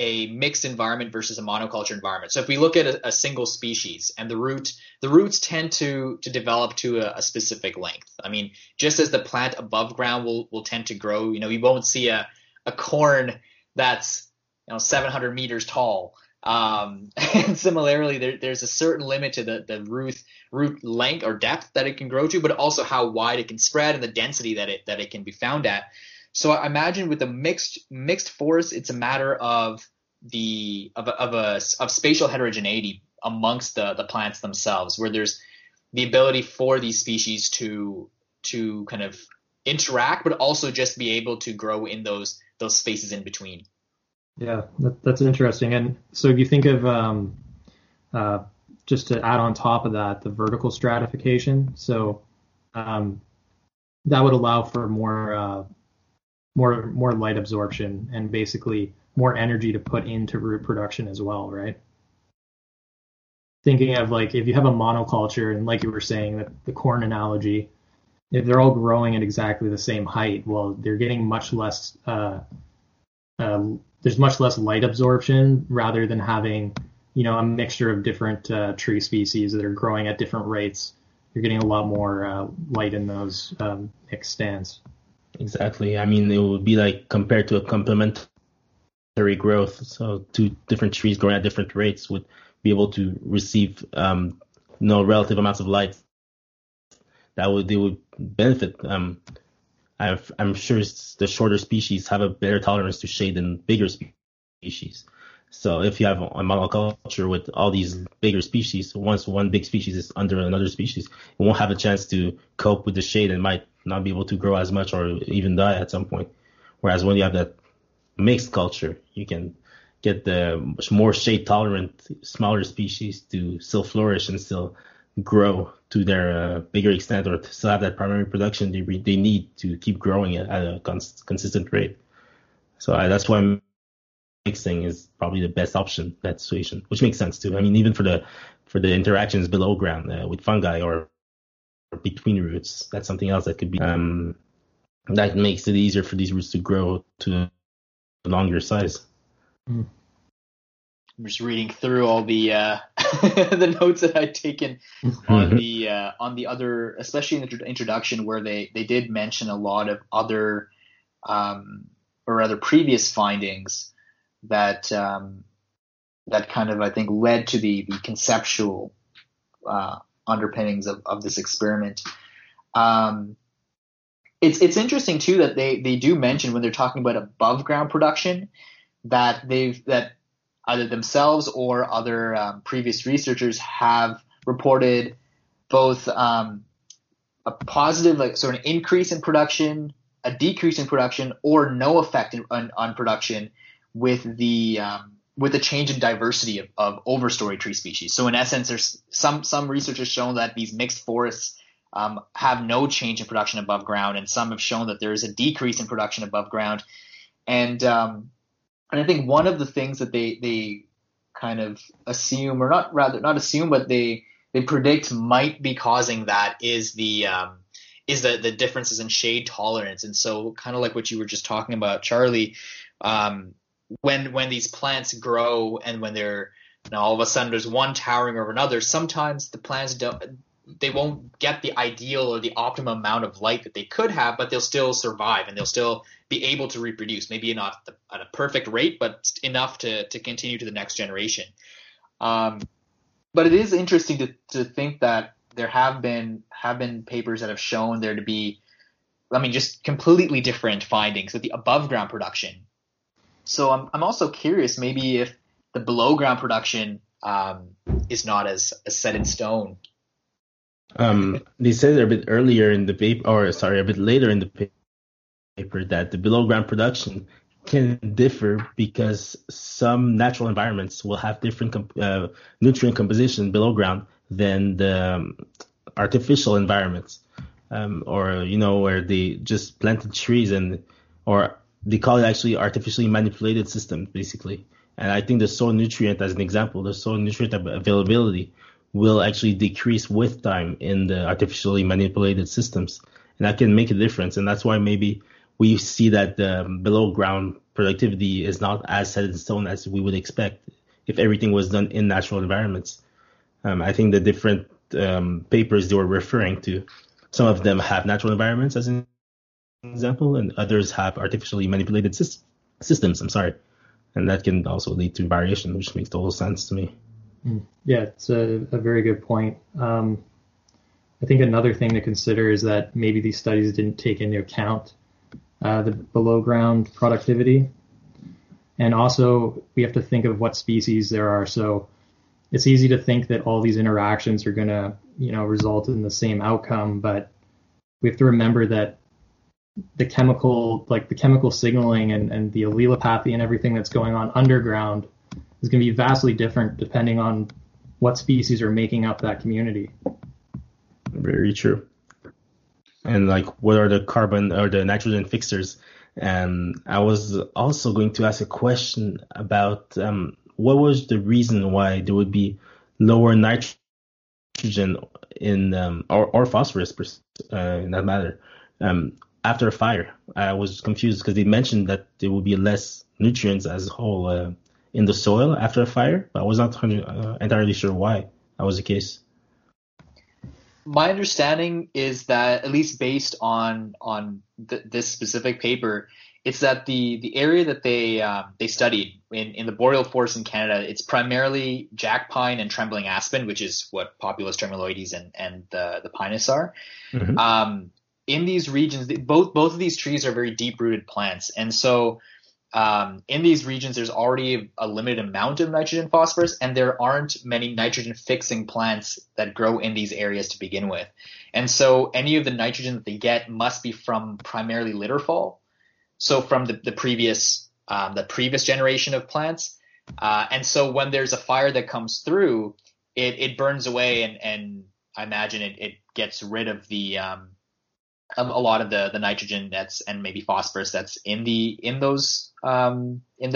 a mixed environment versus a monoculture environment. So if we look at a single species and the roots tend to develop to a specific length. I mean, just as the plant above ground will tend to grow, you know, you won't see a corn that's, you know, 700 meters tall. And similarly, there's a certain limit to the root length or depth that it can grow to, but also how wide it can spread and the density that it can be found at. So I imagine with a mixed forest, it's a matter of of spatial heterogeneity amongst the plants themselves, where there's the ability for these species to kind of interact, but also just be able to grow in those spaces in between. Yeah, that's interesting. And so if you think of just to add on top of that, the vertical stratification. So that would allow for more light absorption and basically more energy to put into root production as well, right? Thinking of like if you have a monoculture, and like you were saying, the corn analogy, if they're all growing at exactly the same height, well, they're getting much less. There's much less light absorption rather than having, you know, a mixture of different tree species that are growing at different rates. You're getting a lot more light in those mixed stands. Exactly. I mean, it would be like compared to a complementary growth. So two different trees growing at different rates would be able to receive no relative amounts of light. They would benefit. I'm sure the shorter species have a better tolerance to shade than bigger species. So if you have a monoculture with all these bigger species, once one big species is under another species, it won't have a chance to cope with the shade and might not be able to grow as much or even die at some point. Whereas when you have that mixed culture, you can get the more shade-tolerant, smaller species to still flourish and still grow to their bigger extent, or to still have that primary production they need to keep growing at a consistent rate. So that's why mixing is probably the best option in that situation, which makes sense too. I mean, even for the interactions below ground with fungi or between roots, that's something else that could be that makes it easier for these roots to grow to a longer size. Mm. I'm just reading through all the the notes that I'd taken on the other, especially in the introduction, where they did mention a lot of other previous findings that kind of I think led to the conceptual underpinnings of this experiment. It's interesting too that they do mention when they're talking about above ground production that either themselves or other previous researchers have reported both a positive, like sort of an increase in production, a decrease in production, or no effect on production with the change in diversity of overstory tree species. So in essence, there's some research has shown that these mixed forests have no change in production above ground, and some have shown that there is a decrease in production above ground, And I think one of the things that they kind of assume, or not assume, but they predict might be causing that is the differences in shade tolerance. And so kind of like what you were just talking about, Charlie, when these plants grow and when they're, you know, all of a sudden there's one towering over another, sometimes the plants won't get the ideal or the optimum amount of light that they could have, but they'll still survive and they'll still be able to reproduce, maybe not at a perfect rate, but enough to continue to the next generation. But it is interesting to think that there have been papers that have shown there to be, I mean, just completely different findings with the above ground production. So I'm also curious maybe if the below ground production is not as set in stone. They said a bit later in the paper that the below ground production can differ because some natural environments will have different nutrient composition below ground than the artificial environments, or you know, where they just planted trees, and or they call it actually artificially manipulated systems basically. And I think the soil nutrient, as an example, the soil nutrient availability will actually decrease with time in the artificially manipulated systems. And that can make a difference. And that's why maybe we see that the below ground productivity is not as set in stone as we would expect if everything was done in natural environments. I think the different papers they were referring to, some of them have natural environments as an example, and others have artificially manipulated systems. And that can also lead to variation, which makes total sense to me. Yeah, it's a very good point. I think another thing to consider is that maybe these studies didn't take into account the below ground productivity. And also we have to think of what species there are. So it's easy to think that all these interactions are going to, you know, result in the same outcome, but we have to remember that the chemical signaling and the allelopathy and everything that's going on underground is going to be vastly different depending on what species are making up that community. Very true. And like, what are the carbon or the nitrogen fixers? And I was also going to ask a question about what was the reason why there would be lower nitrogen in or phosphorus in that matter after a fire. I was confused because they mentioned that there would be less nutrients as a whole in the soil after a fire, but I was not entirely sure why that was the case. My understanding is that, at least based on this specific paper, it's that the area that they studied in the boreal forest in Canada, it's primarily jack pine and trembling aspen, which is what Populus tremuloides and the pinus are. Mm-hmm. In these regions, both of these trees are very deep-rooted plants, and so in these regions, there's already a limited amount of nitrogen phosphorus, and there aren't many nitrogen fixing plants that grow in these areas to begin with. And so any of the nitrogen that they get must be from primarily litter fall. So from the previous generation of plants. And so when there's a fire that comes through, it burns away. And I imagine it gets rid of a lot of the nitrogen that's, and maybe phosphorus that's in that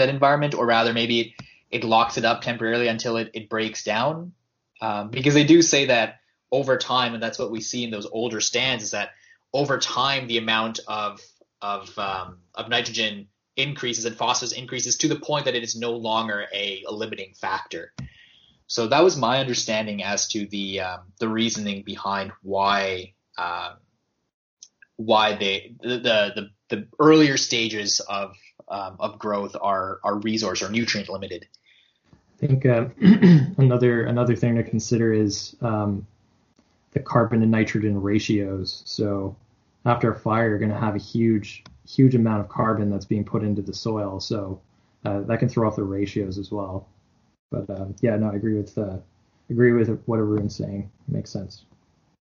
environment, or rather maybe it locks it up temporarily until it breaks down. Because they do say that over time, and that's what we see in those older stands, is that over time, the amount of nitrogen increases and phosphorus increases to the point that it is no longer a limiting factor. So that was my understanding as to the reasoning behind why the earlier stages of growth are resource or nutrient limited. I think another thing to consider is the carbon to nitrogen ratios. So after a fire, you're going to have a huge amount of carbon that's being put into the soil. So that can throw off the ratios as well. But I agree with what Arun's saying. It makes sense.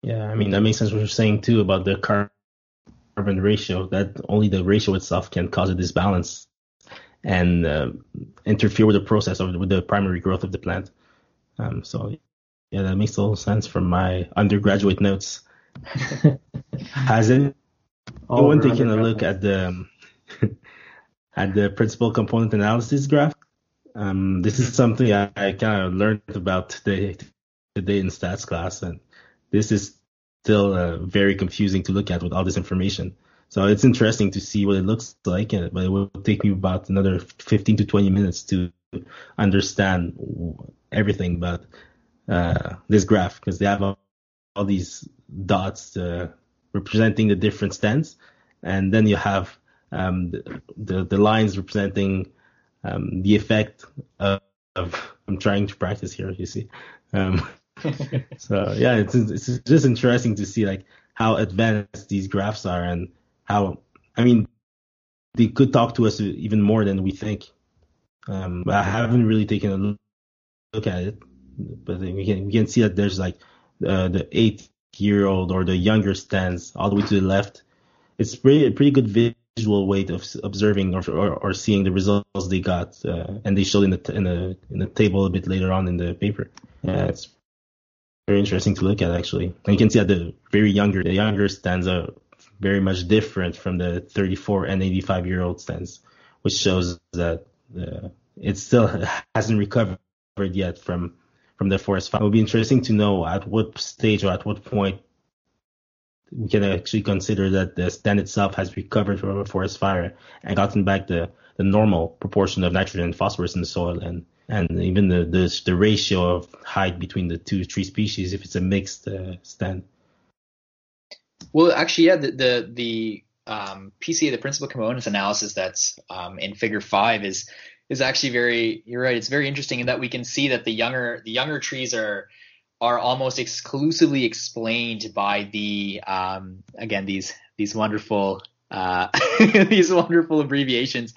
Yeah, I mean, that makes sense what you're saying too about the carbon ratio, that only the ratio itself can cause a disbalance and interfere with the process of with the primary growth of the plant. So yeah, that makes total sense from my undergraduate notes. Has anyone taken a look at the principal component analysis graph? This is something I kind of learned about today in stats class, and this is still very confusing to look at with all this information. So it's interesting to see what it looks like, but it will take me about another 15 to 20 minutes to understand everything about this graph, because they have all these dots representing the different stands, and then you have the lines representing the effect of I'm trying to practice here, you see. So yeah, it's just interesting to see like how advanced these graphs are, and how, I mean, they could talk to us even more than we think. But I haven't really taken a look at it, but we can see that there's like the 8-year-old or the younger stands all the way to the left. It's pretty good visual way of observing or seeing the results they got, and they showed in the table a bit later on in the paper. Yeah, it's very interesting to look at, actually. And you can see that the younger stands are very much different from the 34 and 85-year-old stands, which shows that it still hasn't recovered yet from the forest fire. It would be interesting to know at what stage or at what point we can actually consider that the stand itself has recovered from a forest fire and gotten back the normal proportion of nitrogen and phosphorus in the soil, and even the ratio of height between the tree species if it's a mixed stand. Well, actually, yeah, the PCA, the principal components analysis that's in Figure 5 is actually very, you're right, it's very interesting in that we can see that the younger trees are almost exclusively explained by the again these wonderful abbreviations.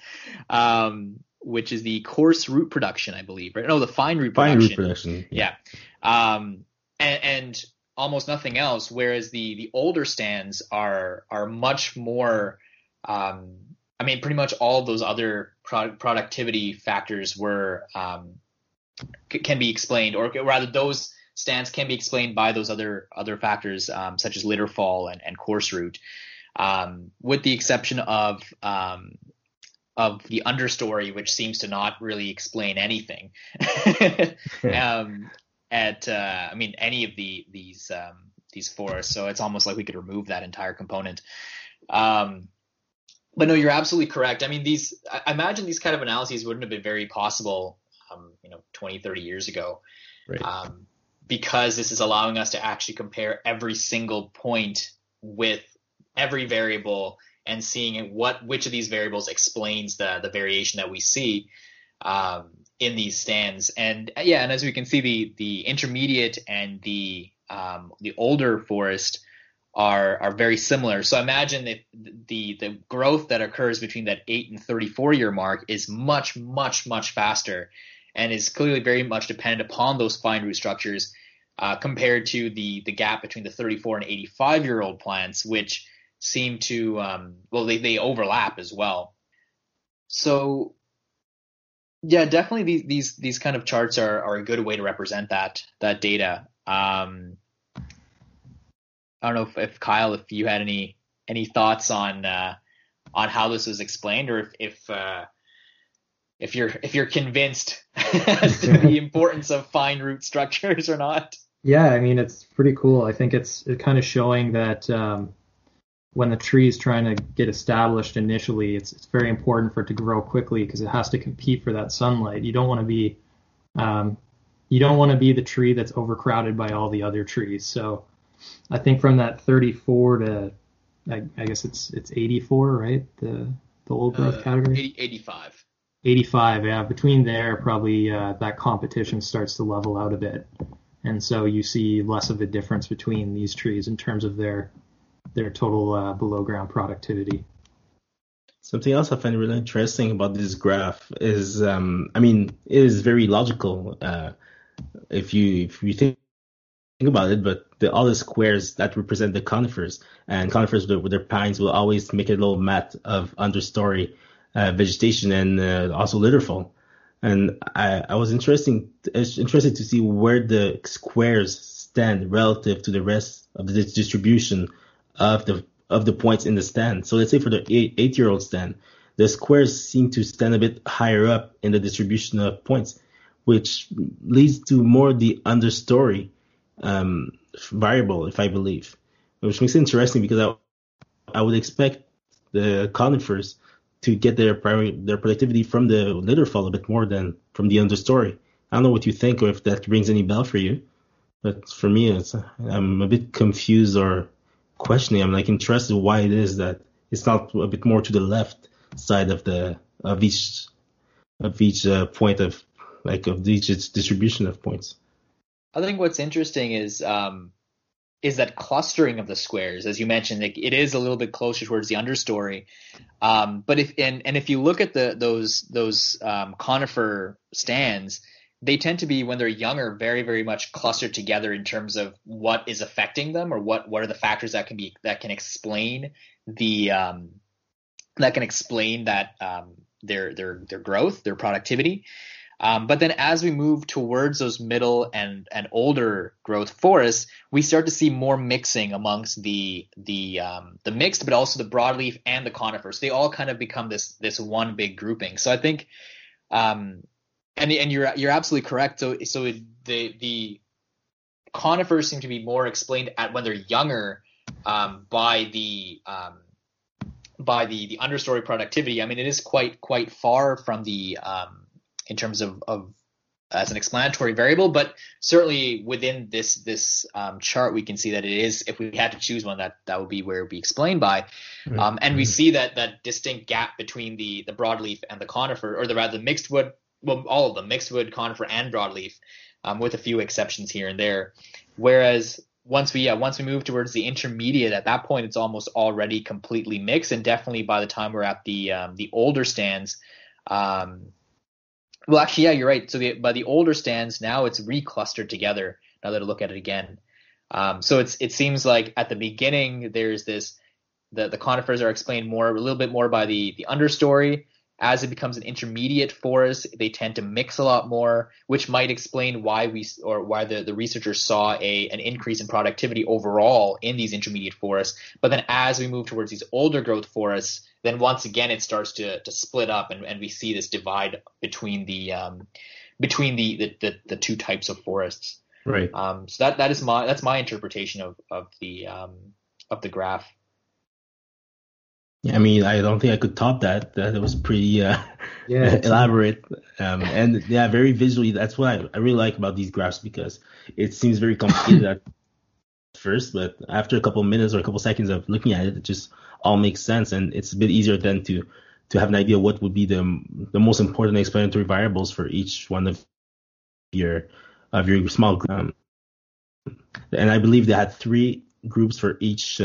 which is the coarse root production, I believe, right? No, the fine root production. Yeah. And almost nothing else. Whereas the older stands are much more, I mean, pretty much all of those other productivity factors were, can be explained, or rather those stands can be explained by those other factors, such as litter fall and coarse root, with the exception of the understory, which seems to not really explain anything I mean, any of these forests. So it's almost like we could remove that entire component. But no, you're absolutely correct. I mean, I imagine these kind of analyses wouldn't have been very possible, 20, 30 years ago, right. Because this is allowing us to actually compare every single point with every variable and seeing which of these variables explains the variation that we see in these stands. And yeah, and as we can see, the intermediate and the older forest are very similar. So imagine that the growth that occurs between that 8 and 34 year mark is much, much, much faster and is clearly very much dependent upon those fine root structures compared to the gap between the 34 and 85 year old plants, which seem to they overlap as well. So yeah, definitely these kind of charts are a good way to represent that data. I don't know if Kyle, if you had any thoughts on how this was explained, or if you're convinced as to the importance of fine root structures or not. Yeah, I mean, it's pretty cool. I think it's kind of showing that when the tree is trying to get established initially, it's very important for it to grow quickly because it has to compete for that sunlight. You don't want to be the tree that's overcrowded by all the other trees. So I think from that 34 to I guess it's 84, right? The old growth category. 85. 85, yeah. Between there, probably that competition starts to level out a bit, and so you see less of a difference between these trees in terms of their total below ground productivity. Something else I find really interesting about this graph is, it is very logical if you think about it, but the other squares that represent the conifers, and conifers with their pines will always make a little mat of understory vegetation and also litterfall. And I was interested to see where the squares stand relative to the rest of the distribution of the points in the stand. So let's say for the 8-year-old stand, the squares seem to stand a bit higher up in the distribution of points, which leads to more the understory variable, if I believe, which makes it interesting because I would expect the conifers to get their productivity from the litterfall a bit more than from the understory. I don't know what you think or if that rings any bell for you, but for me, I'm a bit confused or questioning. I'm interested why it is that it's not a bit more to the left side of each point of each distribution of points. I think what's interesting is that clustering of the squares, as you mentioned, it is a little bit closer towards the understory. But if you look at those conifer stands, they tend to be, when they're younger, very, very much clustered together in terms of what is affecting them, or what are the factors that can explain their growth, their productivity. But then as we move towards those middle and older growth forests, we start to see more mixing amongst the mixed, but also the broadleaf and the conifers. They all kind of become this one big grouping. So I think, and you're absolutely correct. So the conifers seem to be more explained at when they're younger, by the understory productivity. I mean, it is quite far from the in terms of as an explanatory variable, but certainly within this chart, we can see that it is, if we had to choose one, that would be where it would be explained by. And we see that distinct gap between the broadleaf and the conifer, or the mixed wood, well, all of them, mixed wood, conifer, and broadleaf, with a few exceptions here and there. Whereas once we move towards the intermediate, at that point, it's almost already completely mixed. And definitely by the time we're at the older stands, Well, actually, yeah, you're right. So by the older stands, now it's reclustered together, now that I look at it again. So it seems like at the beginning, there's this, the conifers are explained more, a little bit more by the understory. As it becomes an intermediate forest, they tend to mix a lot more, which might explain why the researchers saw an increase in productivity overall in these intermediate forests. But then as we move towards these older growth forests, then once again it starts to split up, and we see this divide between the two types of forests. Right. So that's my interpretation of the graph. I mean, I don't think I could top that. That was pretty elaborate. And yeah, very visually. That's what I really like about these graphs, because it seems very complicated at first, but after a couple of minutes or a couple of seconds of looking at it, it just all makes sense. And it's a bit easier then to have an idea what would be the most important explanatory variables for each one of your small group. And I believe they had three groups for each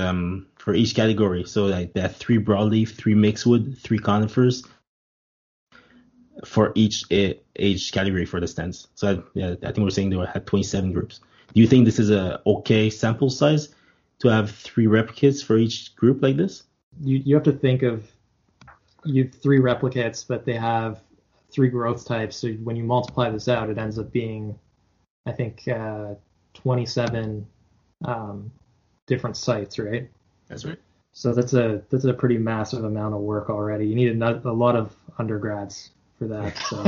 category, so like they had three broadleaf, three mixedwood, three conifers for each age category for the stands. So I think we're saying they had 27 groups. Do you think this is a okay sample size to have three replicates for each group like this? You have to think of three replicates, but they have three growth types. So when you multiply this out, it ends up being, I think, 27. Different sites, right? That's right. So that's a pretty massive amount of work already. You need a lot of undergrads for that. So.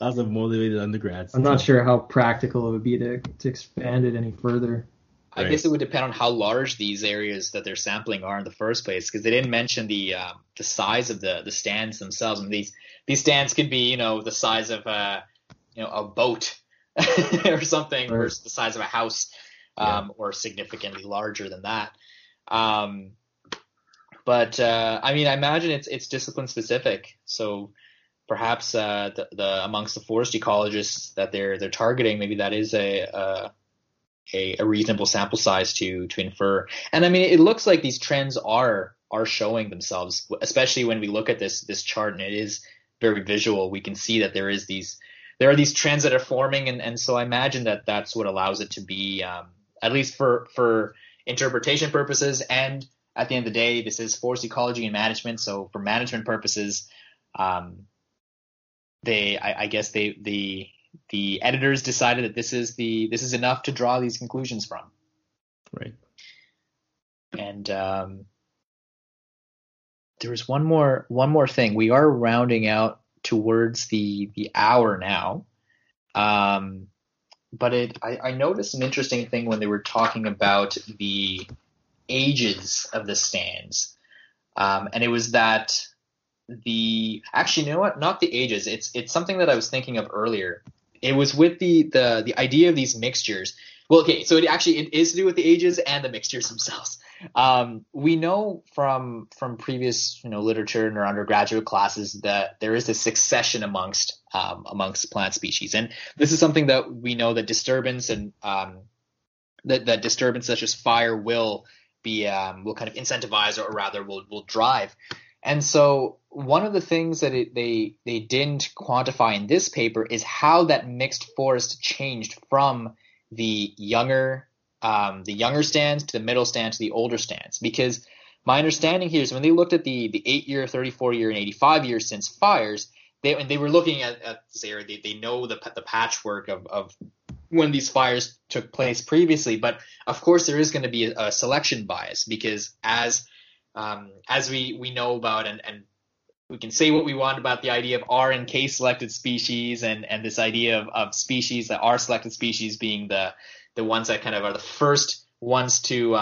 Lots of motivated undergrads. I'm not sure how practical it would be to expand it any further. I guess it would depend on how large these areas that they're sampling are in the first place, because they didn't mention the size of the stands themselves. I mean, these stands could be, the size of a boat or something, right, versus the size of a house. Or significantly larger than that. But I mean, I imagine it's discipline specific. So perhaps the amongst the forest ecologists that they're targeting, maybe that is a reasonable sample size to infer. And I mean, it looks like these trends are showing themselves, especially when we look at this chart, and it is very visual. We can see that there are these trends that are forming, and so I imagine that's what allows it to be. At least for interpretation purposes, and at the end of the day, this is forest ecology and management. So for management purposes, I guess the editors decided that this is enough to draw these conclusions from. Right. And there was one more thing. We are rounding out towards the hour now. But I noticed an interesting thing when they were talking about the ages of the stands, and it was that not the ages. It's something that I was thinking of earlier. It was with the idea of these mixtures. Well, okay, so it is to do with the ages and the mixtures themselves. We know from previous literature and our undergraduate classes that there is this succession amongst plant species, and this is something that we know that disturbance and that disturbance such as fire will be will kind of incentivize, or rather will drive. And so one of the things that they didn't quantify in this paper is how that mixed forest changed from the younger stands to the middle stands to the older stands, because my understanding here is when they looked at the 8-year, 34-year, and 85-year since fires, they were looking at this area. They know the patchwork of when these fires took place previously, but of course there is going to be a selection bias, because as we know about, and we can say what we want about the idea of R and K selected species, and this idea of species, that R selected species being the ones that kind of are the first ones to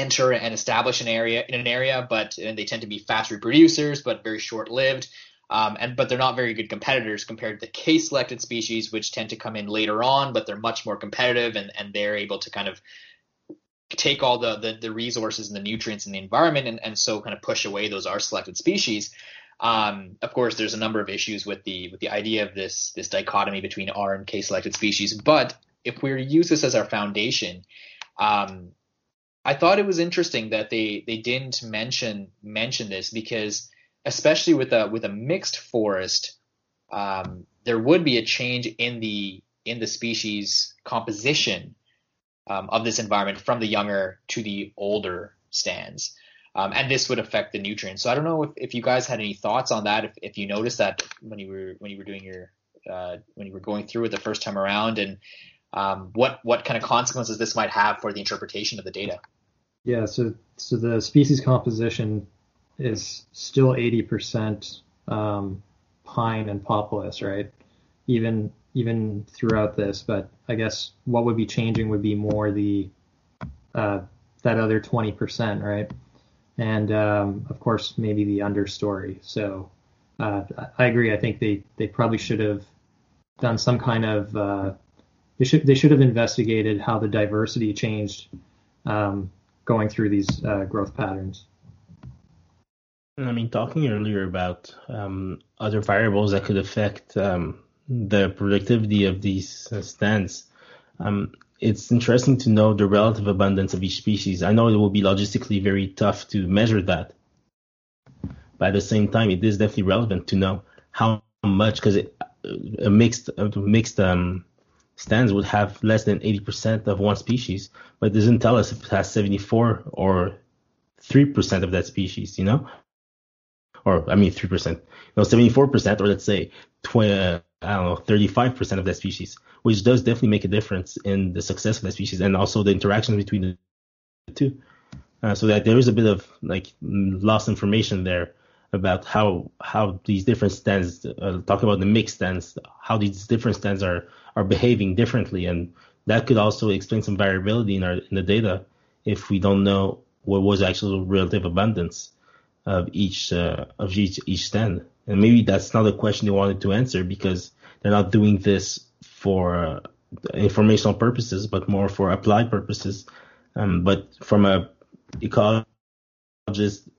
enter and establish an area, but and they tend to be fast reproducers, but very short lived, but they're not very good competitors compared to the K-selected species, which tend to come in later on, but they're much more competitive, and they're able to kind of take all the resources and the nutrients in the environment, and so kind of push away those R-selected species. Of course, there's a number of issues with the idea of this dichotomy between R and K-selected species, but if we were to use this as our foundation, I thought it was interesting that they didn't mention this, because especially with a mixed forest, there would be a change in the species composition of this environment from the younger to the older stands. And this would affect the nutrients. So I don't know if you guys had any thoughts on that, if you noticed that when you were doing your when you were going through it the first time around, and what kind of consequences this might have for the interpretation of the data. Yeah, so the species composition is still 80% pine and populus, right? Even throughout this, but I guess what would be changing would be more the that other 20%, right? And of course, maybe the understory. So I agree. I think they probably should have done some kind of they should have investigated how the diversity changed going through these growth patterns. I mean, talking earlier about other variables that could affect the productivity of these stands. It's interesting to know the relative abundance of each species. I know it will be logistically very tough to measure that, but at the same time, it is definitely relevant to know how much, because a mixed stands would have less than 80% of one species, but it doesn't tell us if it has 74 or 3% of that species, 3%, 74%, or let's say 35% of that species, which does definitely make a difference in the success of that species and also the interaction between the two. So that there is a bit of like lost information there about how these different stands, talk about the mixed stands, how these different stands are behaving differently, and that could also explain some variability in the data if we don't know what was actual relative abundance of each stand. And maybe that's not a question they wanted to answer because they're not doing this for informational purposes, but more for applied purposes. But from a ecologist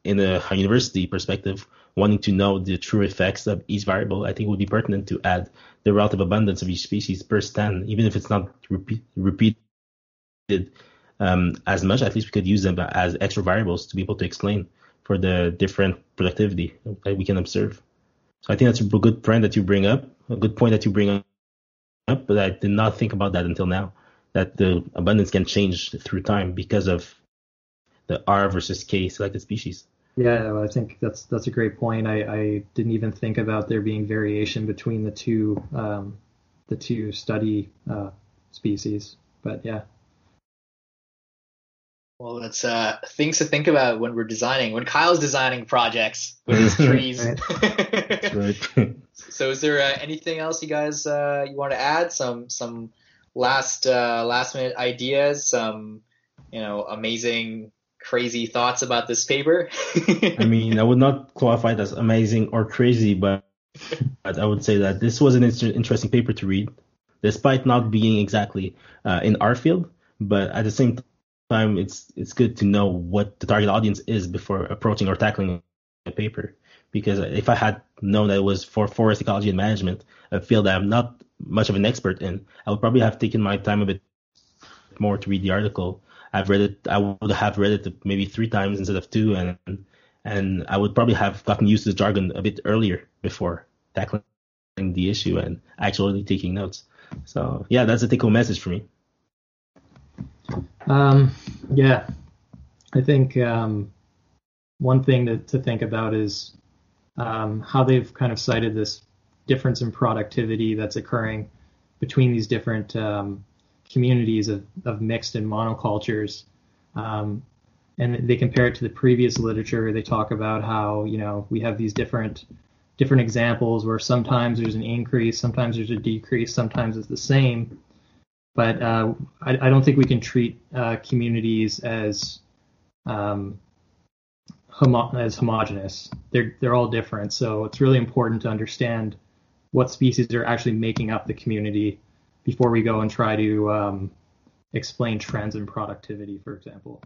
in a university perspective, wanting to know the true effects of each variable, I think would be pertinent to add the relative abundance of each species per stand, even if it's not repeated as much. At least we could use them as extra variables to be able to explain for the different productivity that we can observe. So I think that's a good point that you bring up, but I did not think about that until now, that the abundance can change through time because of the R versus K selected species. Yeah, well, I think that's a great point. I didn't even think about there being variation between the two study species, but yeah. Well, that's things to think about when we're designing, when Kyle's designing projects with his trees. That's right. So is there anything else you guys you want to add? Some last minute ideas, some amazing, crazy thoughts about this paper? I mean, I would not qualify it as amazing or crazy, but I would say that this was an interesting paper to read, despite not being exactly in our field, but at the same time, it's good to know what the target audience is before approaching or tackling a paper, because if I had known that it was for forest ecology and management, a field that I'm not much of an expert in, I would probably have taken my time a bit more to read the article. I would have read it maybe 3 times instead of 2, and I would probably have gotten used to the jargon a bit earlier before tackling the issue and actually taking notes. So yeah, that's a take-home message for me. Yeah, I think one thing to think about is how they've kind of cited this difference in productivity that's occurring between these different communities of mixed and monocultures. And they compare it to the previous literature. They talk about how, we have these different examples where sometimes there's an increase, sometimes there's a decrease, sometimes it's the same. But I don't think we can treat communities as homogenous. They're all different. So it's really important to understand what species are actually making up the community before we go and try to explain trends in productivity, for example.